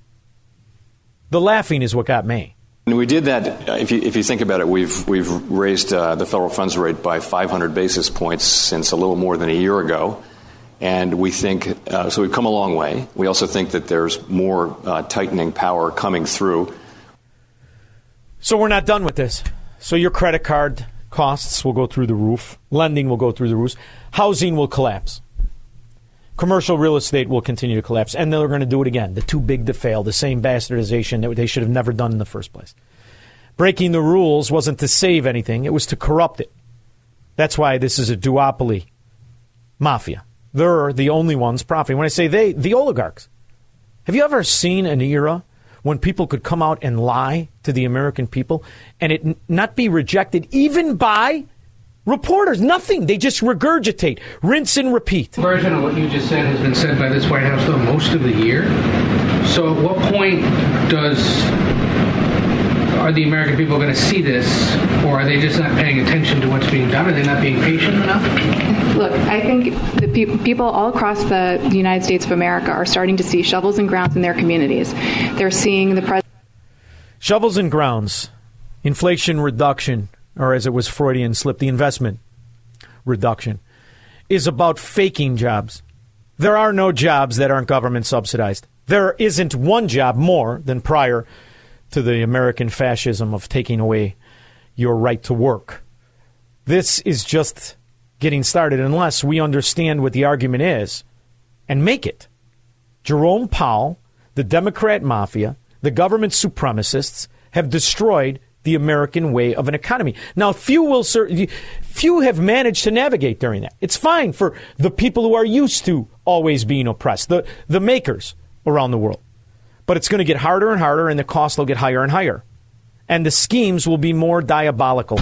The laughing is what got me. And we did that, if you think about it, we've raised the federal funds rate by 500 basis points since a little more than a year ago. And we think, so we've come a long way. We also think that there's more tightening power coming through. So we're not done with this. So your credit card costs will go through the roof. Lending will go through the roof. Housing will collapse. Commercial real estate will continue to collapse. And they're going to do it again. The too big to fail. The same bastardization that they should have never done in the first place. Breaking the rules wasn't to save anything. It was to corrupt it. That's why this is a duopoly mafia. They're the only ones profiting. When I say they, the oligarchs. Have you ever seen an era when people could come out and lie to the American people and it not be rejected even by reporters? Nothing. They just regurgitate, rinse and repeat. Version of what you just said has been said by this White House for most of the year. So at what point are the American people going to see this, or are they just not paying attention to what's being done? Are they not being patient enough? Look, I think the people all across the United States of America are starting to see shovels and grounds in their communities. They're seeing the president. Shovels and grounds, inflation reduction, or as it was Freudian slip, the investment reduction, is about faking jobs. There are no jobs that aren't government subsidized. There isn't one job more than prior to the American fascism of taking away your right to work. This is just getting started unless we understand what the argument is and make it. Jerome Powell, the Democrat mafia, the government supremacists have destroyed the American way of an economy. Now, few have managed to navigate during that. It's fine for the people who are used to always being oppressed, the makers around the world. But it's going to get harder and harder, and the cost will get higher and higher. And the schemes will be more diabolical.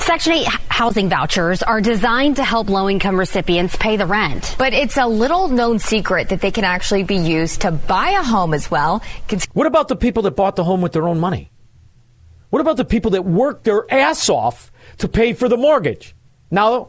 Section 8 housing vouchers are designed to help low-income recipients pay the rent. But it's a little-known secret that they can actually be used to buy a home as well. What about the people that bought the home with their own money? What about the people that worked their ass off to pay for the mortgage? Now,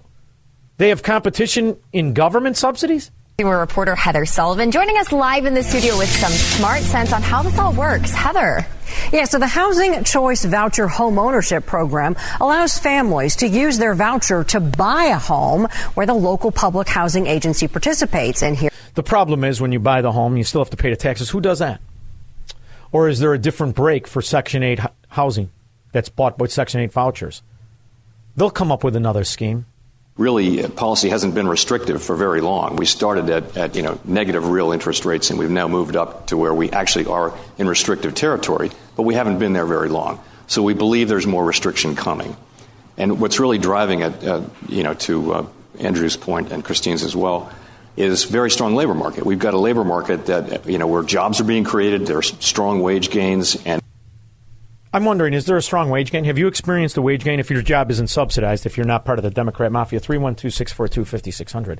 they have competition in government subsidies? Reporter Heather Sullivan joining us live in the studio with some smart sense on how this all works. Heather. Yeah, so the Housing Choice Voucher Home Ownership Program allows families to use their voucher to buy a home where the local public housing agency participates. And here, the problem is when you buy the home, you still have to pay the taxes. Who does that? Or is there a different break for Section 8 housing that's bought by Section 8 vouchers? They'll come up with another scheme. Really, policy hasn't been restrictive for very long. We started at negative real interest rates, and we've now moved up to where we actually are in restrictive territory, but we haven't been there very long. So we believe there's more restriction coming. And what's really driving it, to Andrew's point and Christine's as well, is very strong labor market. We've got a labor market that, where jobs are being created, there's strong wage gains. And I'm wondering, is there a strong wage gain? Have you experienced a wage gain if your job isn't subsidized, if you're not part of the Democrat mafia? 312-642-5600.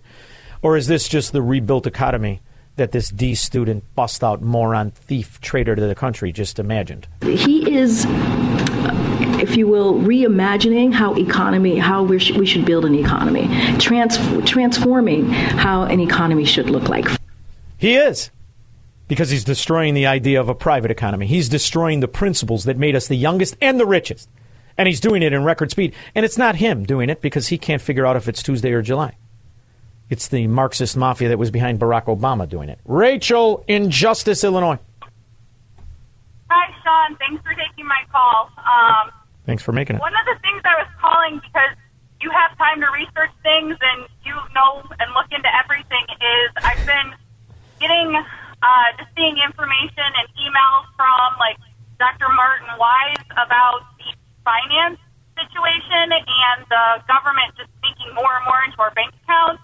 Or is this just the rebuilt economy that this D student, bust out, moron, thief, traitor to the country just imagined? He is, if you will, reimagining how we should build an economy, transforming how an economy should look like. He is. Because he's destroying the idea of a private economy. He's destroying the principles that made us the youngest and the richest. And he's doing it in record speed. And it's not him doing it because he can't figure out if it's Tuesday or July. It's the Marxist mafia that was behind Barack Obama doing it. Rachel in Justice, Illinois. Hi, Sean. Thanks for taking my call. Thanks for making it. One of the things I was calling because you have time to research things and you know and look into everything is I I've been getting just seeing information and emails from like Dr. Martin Wise about the finance situation and the government just sneaking more and more into our bank accounts.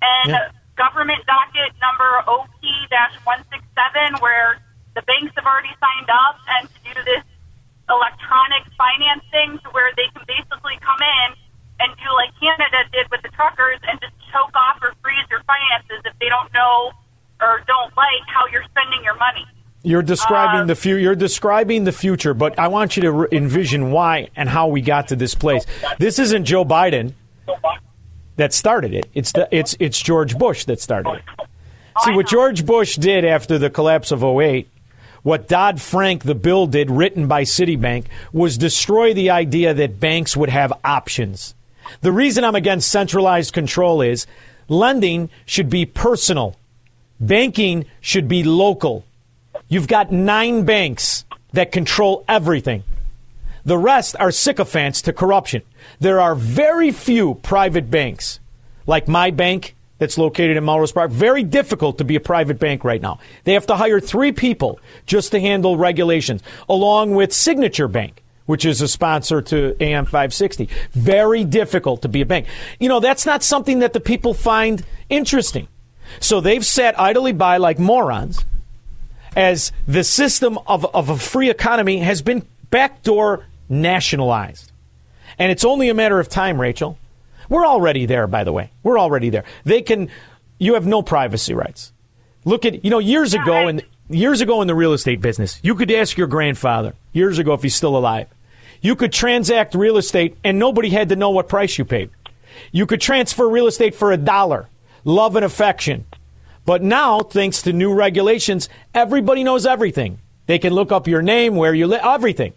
And government docket number OP-167, where the banks have already signed up and to do this electronic financing to where they can basically come in and do like Canada did with the truckers and just choke off or freeze your finances if they don't know or don't like how you're spending your money. You're describing the future. You're describing the future, but I want you to envision why and how we got to this place. This isn't Joe Biden that started it. It's George Bush that started it. See what George Bush did after the collapse of 2008. What Dodd-Frank, the bill did, written by Citibank, was destroy the idea that banks would have options. The reason I'm against centralized control is lending should be personal. Banking should be local. You've got 9 banks that control everything. The rest are sycophants to corruption. There are very few private banks, like my bank that's located in Melrose Park. Very difficult to be a private bank right now. They have to hire 3 people just to handle regulations, along with Signature Bank, which is a sponsor to AM 560. Very difficult to be a bank. You know, that's not something that the people find interesting. So they've sat idly by like morons as the system of a free economy has been backdoor nationalized. And it's only a matter of time, Rachel. We're already there, by the way. We're already there. You have no privacy rights. Look at, years ago in the real estate business, you could ask your grandfather years ago if he's still alive. You could transact real estate and nobody had to know what price you paid. You could transfer real estate for $1, love and affection. But now, thanks to new regulations, everybody knows everything. They can look up your name, where you live, everything.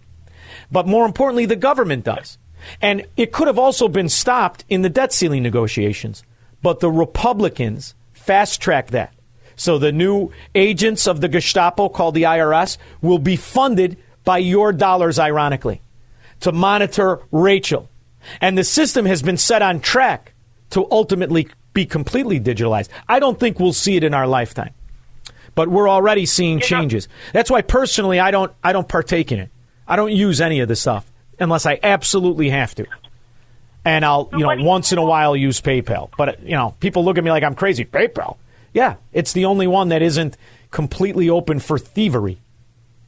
But more importantly, the government does. And it could have also been stopped in the debt ceiling negotiations. But the Republicans fast-tracked that. So the new agents of the Gestapo called the IRS will be funded by your dollars, ironically, to monitor Rachel. And the system has been set on track to ultimately be completely digitalized. I don't think we'll see it in our lifetime. But we're already seeing changes. That's why, personally, I don't partake in it. I don't use any of this stuff. Unless I absolutely have to. And I'll, once in a while use PayPal. But, people look at me like I'm crazy. PayPal? Yeah, it's the only one that isn't completely open for thievery,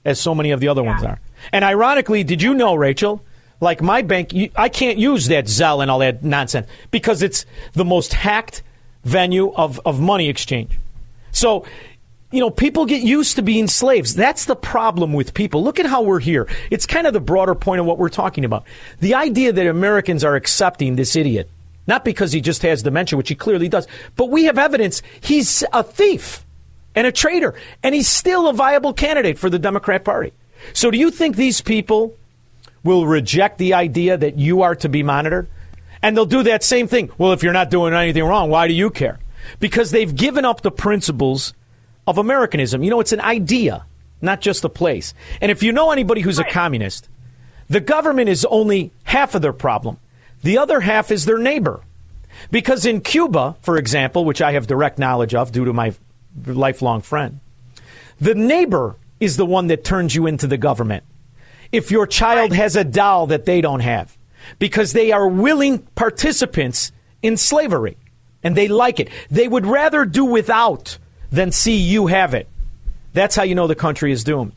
as so many of the other ones are. And ironically, did you know, Rachel, like my bank, I can't use that Zelle and all that nonsense because it's the most hacked venue of money exchange. So, people get used to being slaves. That's the problem with people. Look at how we're here. It's kind of the broader point of what we're talking about. The idea that Americans are accepting this idiot, not because he just has dementia, which he clearly does, but we have evidence he's a thief and a traitor, and he's still a viable candidate for the Democrat Party. So do you think these people will reject the idea that you are to be monitored? And they'll do that same thing. Well, if you're not doing anything wrong, why do you care? Because they've given up the principles of Americanism. It's an idea, not just a place. And if you know anybody who's a communist, the government is only half of their problem. The other half is their neighbor. Because in Cuba, for example, which I have direct knowledge of due to my lifelong friend, the neighbor is the one that turns you into the government. If your child has a doll that they don't have, because they are willing participants in slavery and they like it. They would rather do without then see you have it. That's how you know the country is doomed.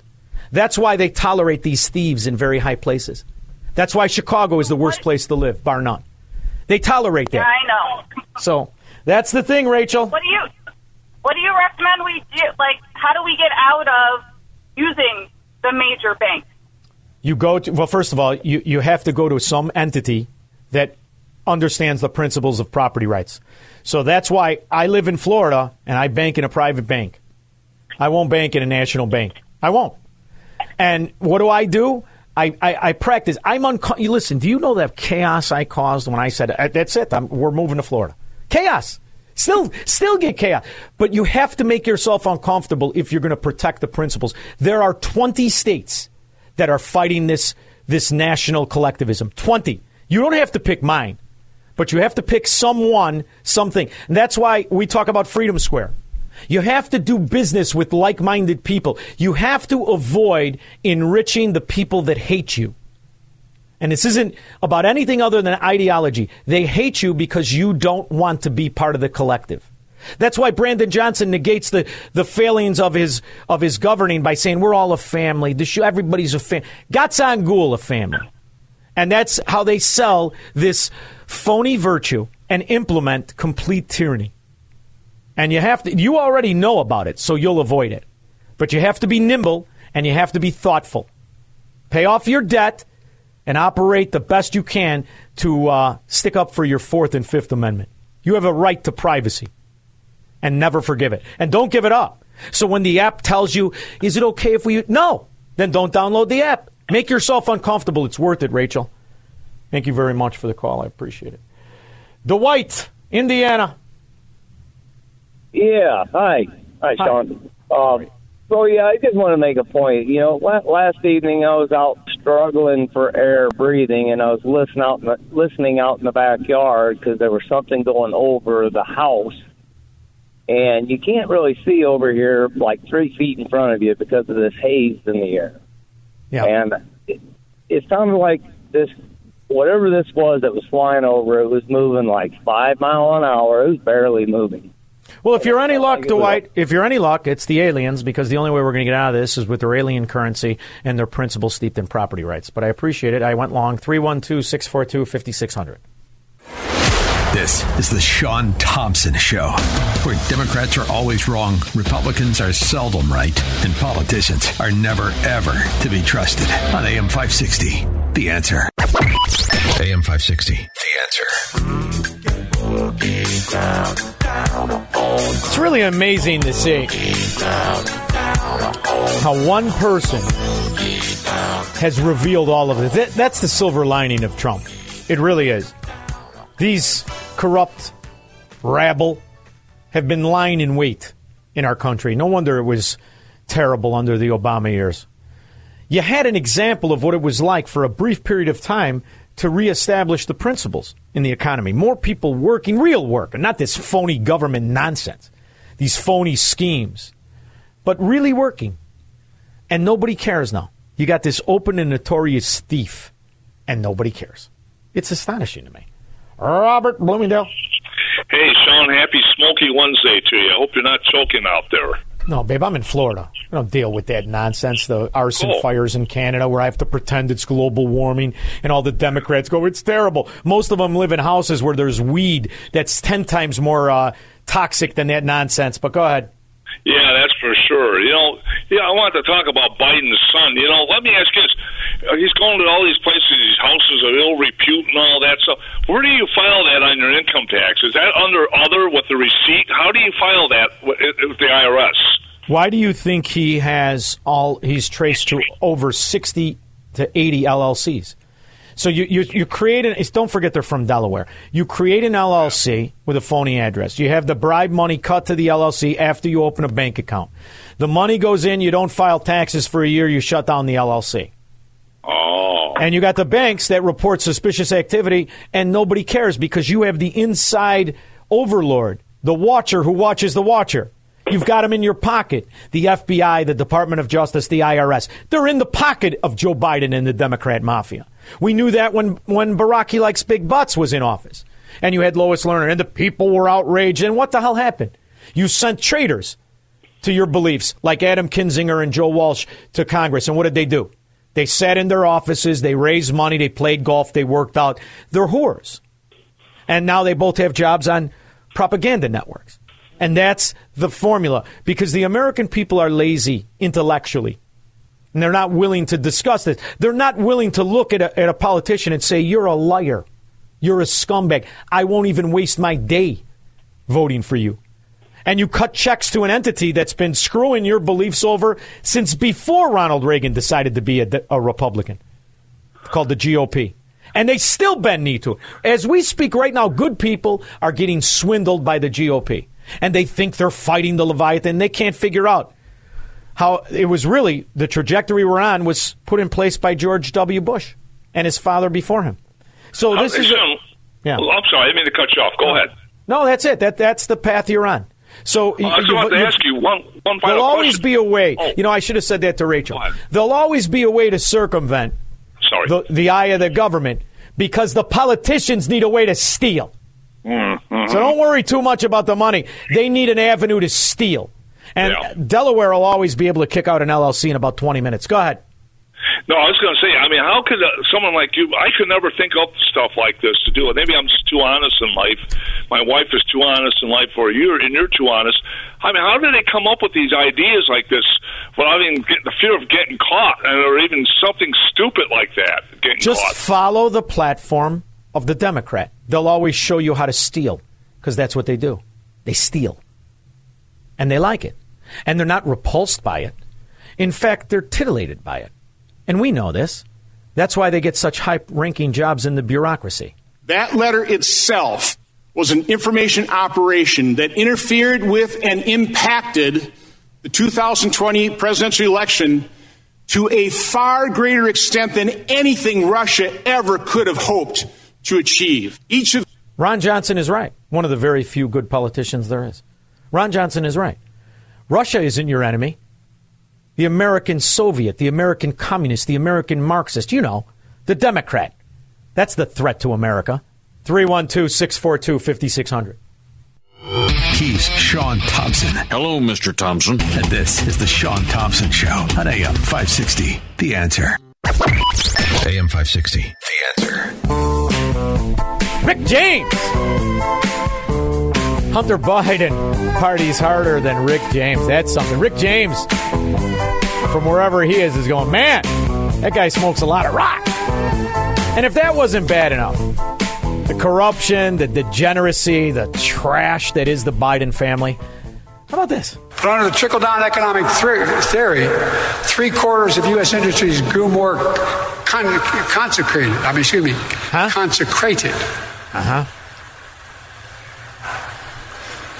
That's why they tolerate these thieves in very high places. That's why Chicago is the worst place to live, bar none. They tolerate that. Yeah, I know. So that's the thing, Rachel. What do you recommend we do? Like, how do we get out of using the major banks? You go to, well, first of all, you have to go to some entity that understands the principles of property rights. So that's why I live in Florida and I bank in a private bank. I won't bank in a national bank. I won't. And what do I do? I practice. Listen, do you know that chaos I caused when I said, that's it, we're moving to Florida? Chaos. Still get chaos. But you have to make yourself uncomfortable if you're going to protect the principles. There are 20 states that are fighting this national collectivism. 20. You don't have to pick mine. But you have to pick someone, something. And that's why we talk about Freedom Square. You have to do business with like-minded people. You have to avoid enriching the people that hate you. And this isn't about anything other than ideology. They hate you because you don't want to be part of the collective. That's why Brandon Johnson negates the failings of his governing by saying, we're all a family. Everybody's a family. Gatsangul, a family. And that's how they sell this phony virtue and implement complete tyranny. And you already know about it, so you'll avoid it. But you have to be nimble and you have to be thoughtful. Pay off your debt and operate the best you can to stick up for your Fourth and Fifth Amendment. You have a right to privacy. And never forgive it. And don't give it up. So when the app tells you, is it okay if we... No. Then don't download the app. Make yourself uncomfortable. It's worth it, Rachel. Thank you very much for the call. I appreciate it. Dwight, Indiana. Yeah. Hi. Hi, Sean. I just want to make a point. You know, last evening I was out struggling for air breathing, and I was listening out in the backyard because there was something going over the house. And you can't really see over here like 3 feet in front of you because of this haze in the air. Yeah. And it sounded like this, whatever this was that was flying over, it was moving like 5 miles an hour. It was barely moving. Well, if you're any luck, Dwight, it's the aliens, because the only way we're going to get out of this is with their alien currency and their principal steeped in property rights. But I appreciate it. I went long. 312-642-5600. This is the Sean Thompson Show, where Democrats are always wrong, Republicans are seldom right, and politicians are never, ever to be trusted. On AM 560, The Answer. AM 560, The Answer. It's really amazing to see how one person has revealed all of this. That's the silver lining of Trump. It really is. These corrupt rabble have been lying in wait in our country. No wonder it was terrible under the Obama years. You had an example of what it was like for a brief period of time to reestablish the principles in the economy. More people working real work, and not this phony government nonsense, these phony schemes, but really working. And nobody cares now. You got this open and notorious thief, and nobody cares. It's astonishing to me. Robert Bloomingdale. Hey, Sean, happy Smoky Wednesday to you. I hope you're not choking out there. No, babe, I'm in Florida. I don't deal with that nonsense, the arson fires in Canada where I have to pretend it's global warming and all the Democrats go, it's terrible. Most of them live in houses where there's weed that's 10 times more toxic than that nonsense. But go ahead. Yeah, that's for sure. You know, I want to talk about Biden's son. You know, let me ask you this. He's going to all these places, these houses of ill repute and all that stuff. Where do you file that on your income tax? Is that under other with the receipt? How do you file that with the IRS? Why do you think he has he's traced to over 60 to 80 LLCs? So you create don't forget they're from Delaware. You create an LLC with a phony address. You have the bribe money cut to the LLC after you open a bank account. The money goes in, you don't file taxes for a year, you shut down the LLC. Oh. And you got the banks that report suspicious activity, and nobody cares because you have the inside overlord, the watcher who watches the watcher. You've got them in your pocket. The FBI, the Department of Justice, the IRS. They're in the pocket of Joe Biden and the Democrat mafia. We knew that when Baraki Likes Big Butts was in office. And you had Lois Lerner, and the people were outraged. And what the hell happened? You sent traitors to your beliefs, like Adam Kinzinger and Joe Walsh, to Congress. And what did they do? They sat in their offices, they raised money, they played golf, they worked out. They're whores. And now they both have jobs on propaganda networks. And that's the formula, because the American people are lazy intellectually, and they're not willing to discuss this. They're not willing to look at a politician and say, you're a liar, you're a scumbag, I won't even waste my day voting for you. And you cut checks to an entity that's been screwing your beliefs over since before Ronald Reagan decided to be a Republican, called the GOP. And they still bend knee to it. As we speak right now, good people are getting swindled by the GOP. And they think they're fighting the Leviathan. They can't figure out how it was really the trajectory we're on was put in place by George W. Bush and his father before him. So this is... I'm sorry, I didn't mean to cut you off. Go ahead. No, that's it. That's the path you're on. So I just want to ask you one final question. There'll always be a way. Oh. You know, I should have said that to Rachel. There'll always be a way to circumvent the eye of the government because the politicians need a way to steal. Mm-hmm. So don't worry too much about the money. They need an avenue to steal. And Delaware will always be able to kick out an LLC in about 20 minutes. Go ahead. No, I was going to say, I mean, how could someone like you, I could never think up stuff like this to do it. Maybe I'm just too honest in life. My wife is too honest in life, or you're too honest. I mean, how do they come up with these ideas like this without even the fear of getting caught or even something stupid like that? Just follow the platform of the Democrat. They'll always show you how to steal because that's what they do. They steal. And they like it. And they're not repulsed by it. In fact, they're titillated by it. And we know this. That's why they get such high-ranking jobs in the bureaucracy. That letter itself was an information operation that interfered with and impacted the 2020 presidential election to a far greater extent than anything Russia ever could have hoped to achieve. Ron Johnson is right. One of the very few good politicians there is. Ron Johnson is right. Russia isn't your enemy. The American Soviet, the American Communist, the American Marxist, you know, the Democrat. That's the threat to America. 312-642-5600. He's Sean Thompson. Hello, Mr. Thompson. And this is the Sean Thompson Show on AM 560, The Answer. AM 560, The Answer. Rick James. Hunter Biden parties harder than Rick James. That's something. Rick James, from wherever he is going, man, that guy smokes a lot of rock. And if that wasn't bad enough, the corruption, the degeneracy, the trash that is the Biden family, how about this? But under the trickle-down economic theory, three-quarters of U.S. industries grew more consecrated. Uh-huh.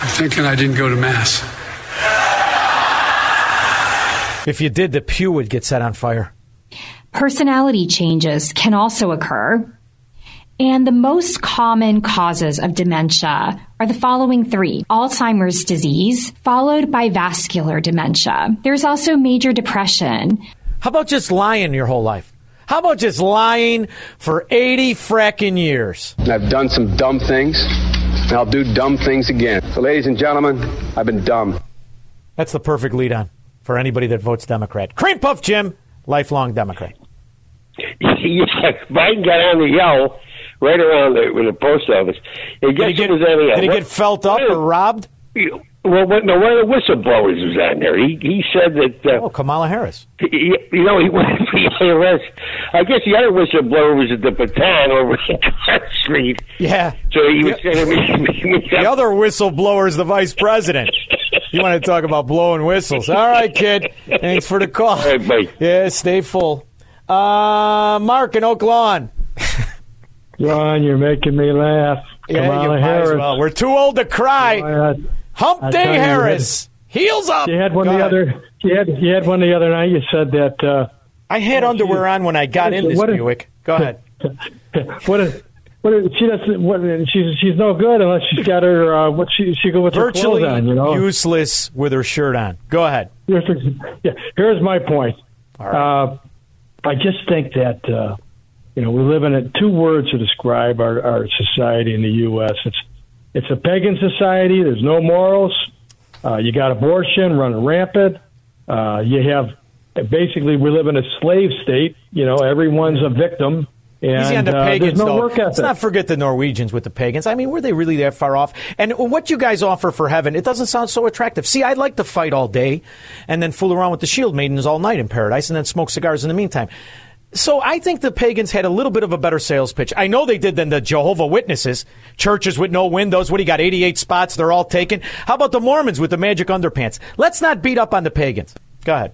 I'm thinking I didn't go to Mass. If you did, the pew would get set on fire. Personality changes can also occur. And the most common causes of dementia are the following three. Alzheimer's disease, followed by vascular dementia. There's also major depression. How about just lying your whole life? How about just lying for 80 fracking years? I've done some dumb things, and I'll do dumb things again. So, ladies and gentlemen, I've been dumb. That's the perfect lead on for anybody that votes Democrat. Cream Puff Jim, lifelong Democrat. Yeah, Biden got on the yell right around the post office. Did he get felt up or robbed? Well, no, one of the whistleblowers was on there. He said that... Kamala Harris. He went for the arrest. I guess the other whistleblower was at the Baton over in Clark Street. Yeah. So he was saying... The other whistleblower is the vice president. You want to talk about blowing whistles. All right, kid. Thanks for the call. All right, bye. Yeah, stay full. Mark in Oak Lawn. Ron, you're making me laugh. Yeah, Kamala Harris. Well. We're too old to cry. Hump Day Harris. Heels up. You had one the other night. You said that. I had underwear on when I got in this Buick. Go ahead. She's no good unless she's got her virtually her clothes on, you know? Useless with her shirt on. Go ahead. Here's my point. All right. I just think that we live in two words to describe our society in the U.S. It's a pagan society. There's no morals. You got abortion running rampant. You have basically we live in a slave state. You know, everyone's a victim. And, easy on the pagans, though. Let's not forget the Norwegians with the pagans. I mean, were they really that far off? And what you guys offer for heaven, it doesn't sound so attractive. See, I'd like to fight all day and then fool around with the shield maidens all night in paradise and then smoke cigars in the meantime. So I think the pagans had a little bit of a better sales pitch. I know they did than the Jehovah Witnesses, churches with no windows. What do you got, 88 spots? They're all taken. How about the Mormons with the magic underpants? Let's not beat up on the pagans. Go ahead.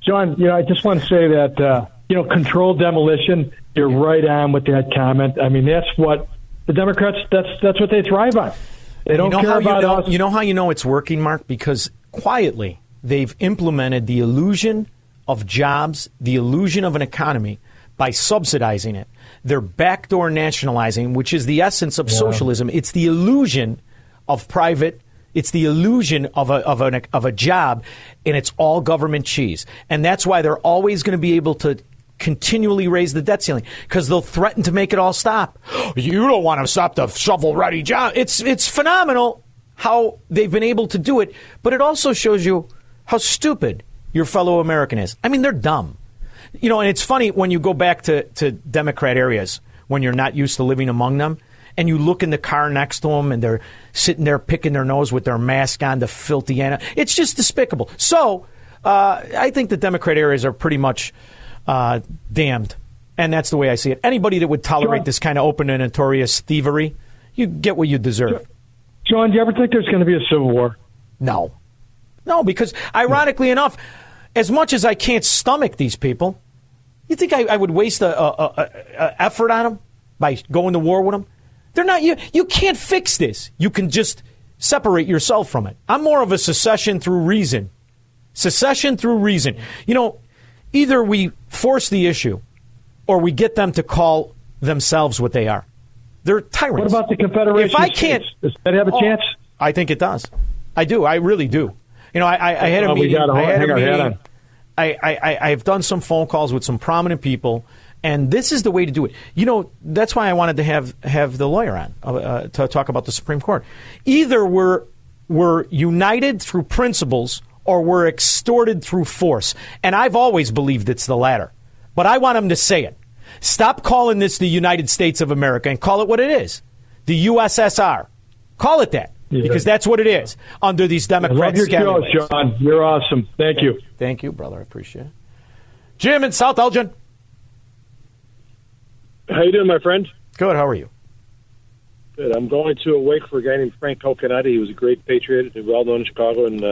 John, I just want to say that... controlled demolition, you're right on with that comment. I mean, that's what the Democrats, that's what they thrive on. They don't care about us. You know how you know it's working, Mark? Because quietly, they've implemented the illusion of jobs, the illusion of an economy by subsidizing it. They're backdoor nationalizing, which is the essence of socialism. It's the illusion of private It's the illusion of a job, and it's all government cheese. And that's why they're always going to be able to continually raise the debt ceiling, because they'll threaten to make it all stop. You don't want to stop the shovel-ready job. It's phenomenal how they've been able to do it, but it also shows you how stupid your fellow American is. I mean, they're dumb. You know, and it's funny when you go back to Democrat areas when you're not used to living among them, and you look in the car next to them, and they're sitting there picking their nose with their mask on, the filthy Anna. It's just despicable. So I think the Democrat areas are pretty much damned, and that's the way I see it. Anybody that would tolerate this kind of open and notorious thievery, you get what you deserve. John, do you ever think there's going to be a civil war? No. No, because ironically enough, as much as I can't stomach these people, you think I would waste a effort on them by going to war with them? They're not you. You can't fix this. You can just separate yourself from it. I'm more of a secession through reason. Secession through reason. You know, either we force the issue or we get them to call themselves what they are. They're tyrants. What about the Confederation? If I can't, does that have a chance? I think it does. I do. I really do. You know, I had a meeting. I've done some phone calls with some prominent people, and this is the way to do it. You know, that's why I wanted to have the lawyer on to talk about the Supreme Court. Either we're united through principles or we're extorted through force. And I've always believed it's the latter. But I want them to say it. Stop calling this the United States of America and call it what it is, the USSR. Call it that, because that's what it is under these Democrats. I love your shows, John. You're awesome. Thank you. Thank you, brother. I appreciate it. Jim in South Elgin. How you doing, my friend? Good. How are you? Good. I'm going to a wake for a guy named Frank Coconotti. He was a great patriot, well known in Chicago, and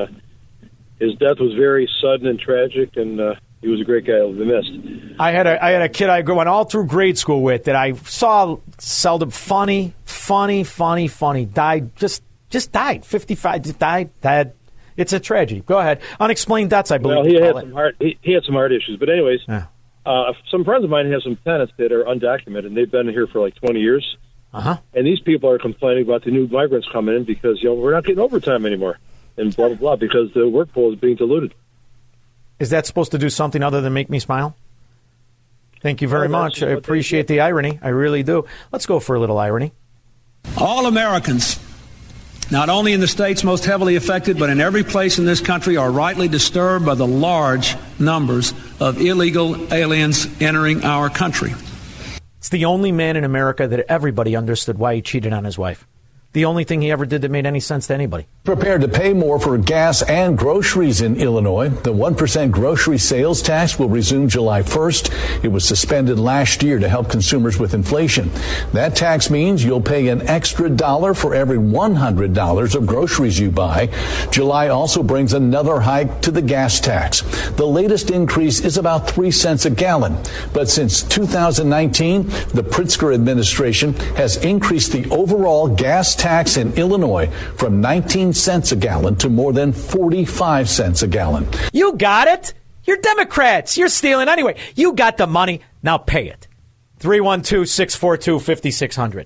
his death was very sudden and tragic, and he was a great guy. I'll be missed. I had a kid I went all through grade school with that I saw seldom. Funny. Died. Just died. 55. Just died. Dad. It's a tragedy. Go ahead. Unexplained deaths, I believe. Well, he had some heart issues. But anyways, some friends of mine have some tenants that are undocumented, and they've been here for like 20 years. And these people are complaining about the new migrants coming in because, you know, we're not getting overtime anymore and blah, blah, blah, because the work pool is being diluted. Is that supposed to do something other than make me smile? Thank you very much. I appreciate the irony. I really do. Let's go for a little irony. All Americans, not only in the states most heavily affected, but in every place in this country, are rightly disturbed by the large numbers of illegal aliens entering our country. It's the only man in America that everybody understood why he cheated on his wife. The only thing he ever did that made any sense to anybody. Prepared to pay more for gas and groceries in Illinois. The 1% grocery sales tax will resume July 1st. It was suspended last year to help consumers with inflation. That tax means you'll pay an extra $1 for every $100 of groceries you buy. July also brings another hike to the gas tax. The latest increase is about 3 cents a gallon. But since 2019, the Pritzker administration has increased the overall gas tax in Illinois from 19 cents a gallon to more than 45 cents a gallon. You got it. You're Democrats. You're stealing anyway. You got the money. Now pay it. 312-642-5600.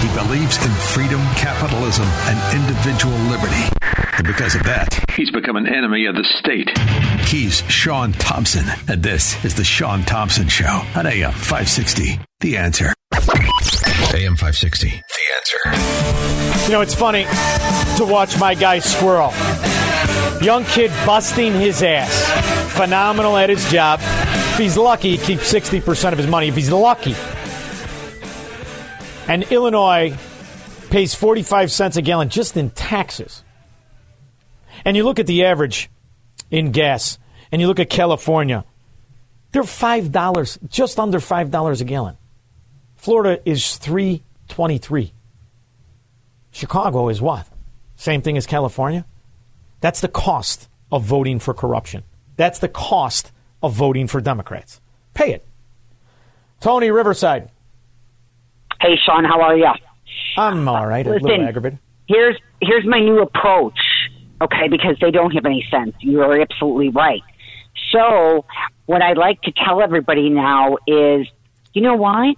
He believes in freedom, capitalism, and individual liberty. And because of that, he's become an enemy of the state. He's Sean Thompson, and this is The Sean Thompson Show on AM 560. The Answer. AM 560. The Answer. You know, it's funny to watch my guy Squirrel. Young kid busting his ass. Phenomenal at his job. If he's lucky, he keeps 60% of his money. If he's lucky. And Illinois pays 45 cents a gallon just in taxes. And you look at the average in gas, and you look at California. They're $5, just under $5 a gallon. Florida is $3.23. Chicago is what? Same thing as California? That's the cost of voting for corruption. That's the cost of voting for Democrats. Pay it. Tony, Riverside. Hey, Sean, how are you? I'm all right. Listen, a little aggravated. Here's my new approach, okay, because they don't have any sense. You are absolutely right. So what I like to tell everybody now is, you know why?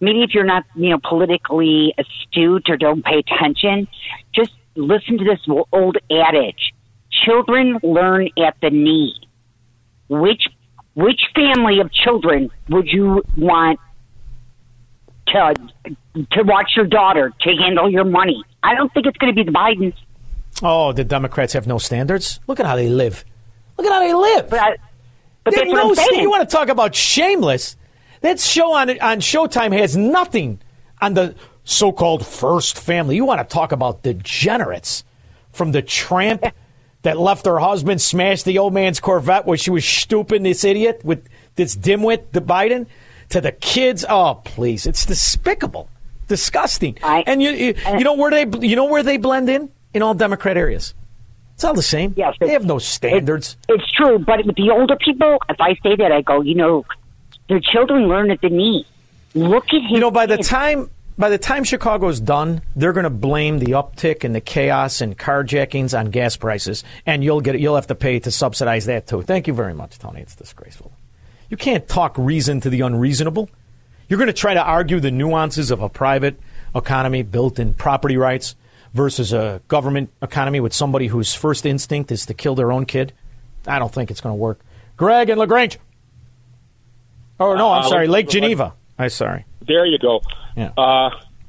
Maybe if you're not, politically astute or don't pay attention, just listen to this old adage. Children learn at the knee. Which family of children would you want to watch your daughter, to handle your money? I don't think it's going to be the Bidens. Oh, the Democrats have no standards? Look at how they live. Look at how they live. But they have no standards. You want to talk about shameless? That show on Showtime has nothing on the so-called first family. You want to talk about degenerates, from the tramp that left her husband, smashed the old man's Corvette where she was stooping this idiot with this dimwit, the Biden, to the kids. Oh, please. It's despicable. Disgusting. And you know where they blend in? In all Democrat areas. It's all the same. Yes, they have no standards. It's true. But with the older people, if I say that, I go, their children learn at the knee. Look at him. By the time Chicago's done, they're going to blame the uptick and the chaos and carjackings on gas prices, and you'll have to pay to subsidize that too. Thank you very much, Tony. It's disgraceful. You can't talk reason to the unreasonable. You're going to try to argue the nuances of a private economy built in property rights versus a government economy with somebody whose first instinct is to kill their own kid. I don't think it's going to work. Greg and LaGrange. Oh no, I'm sorry, Lake Geneva. I'm sorry. There you go. Yeah.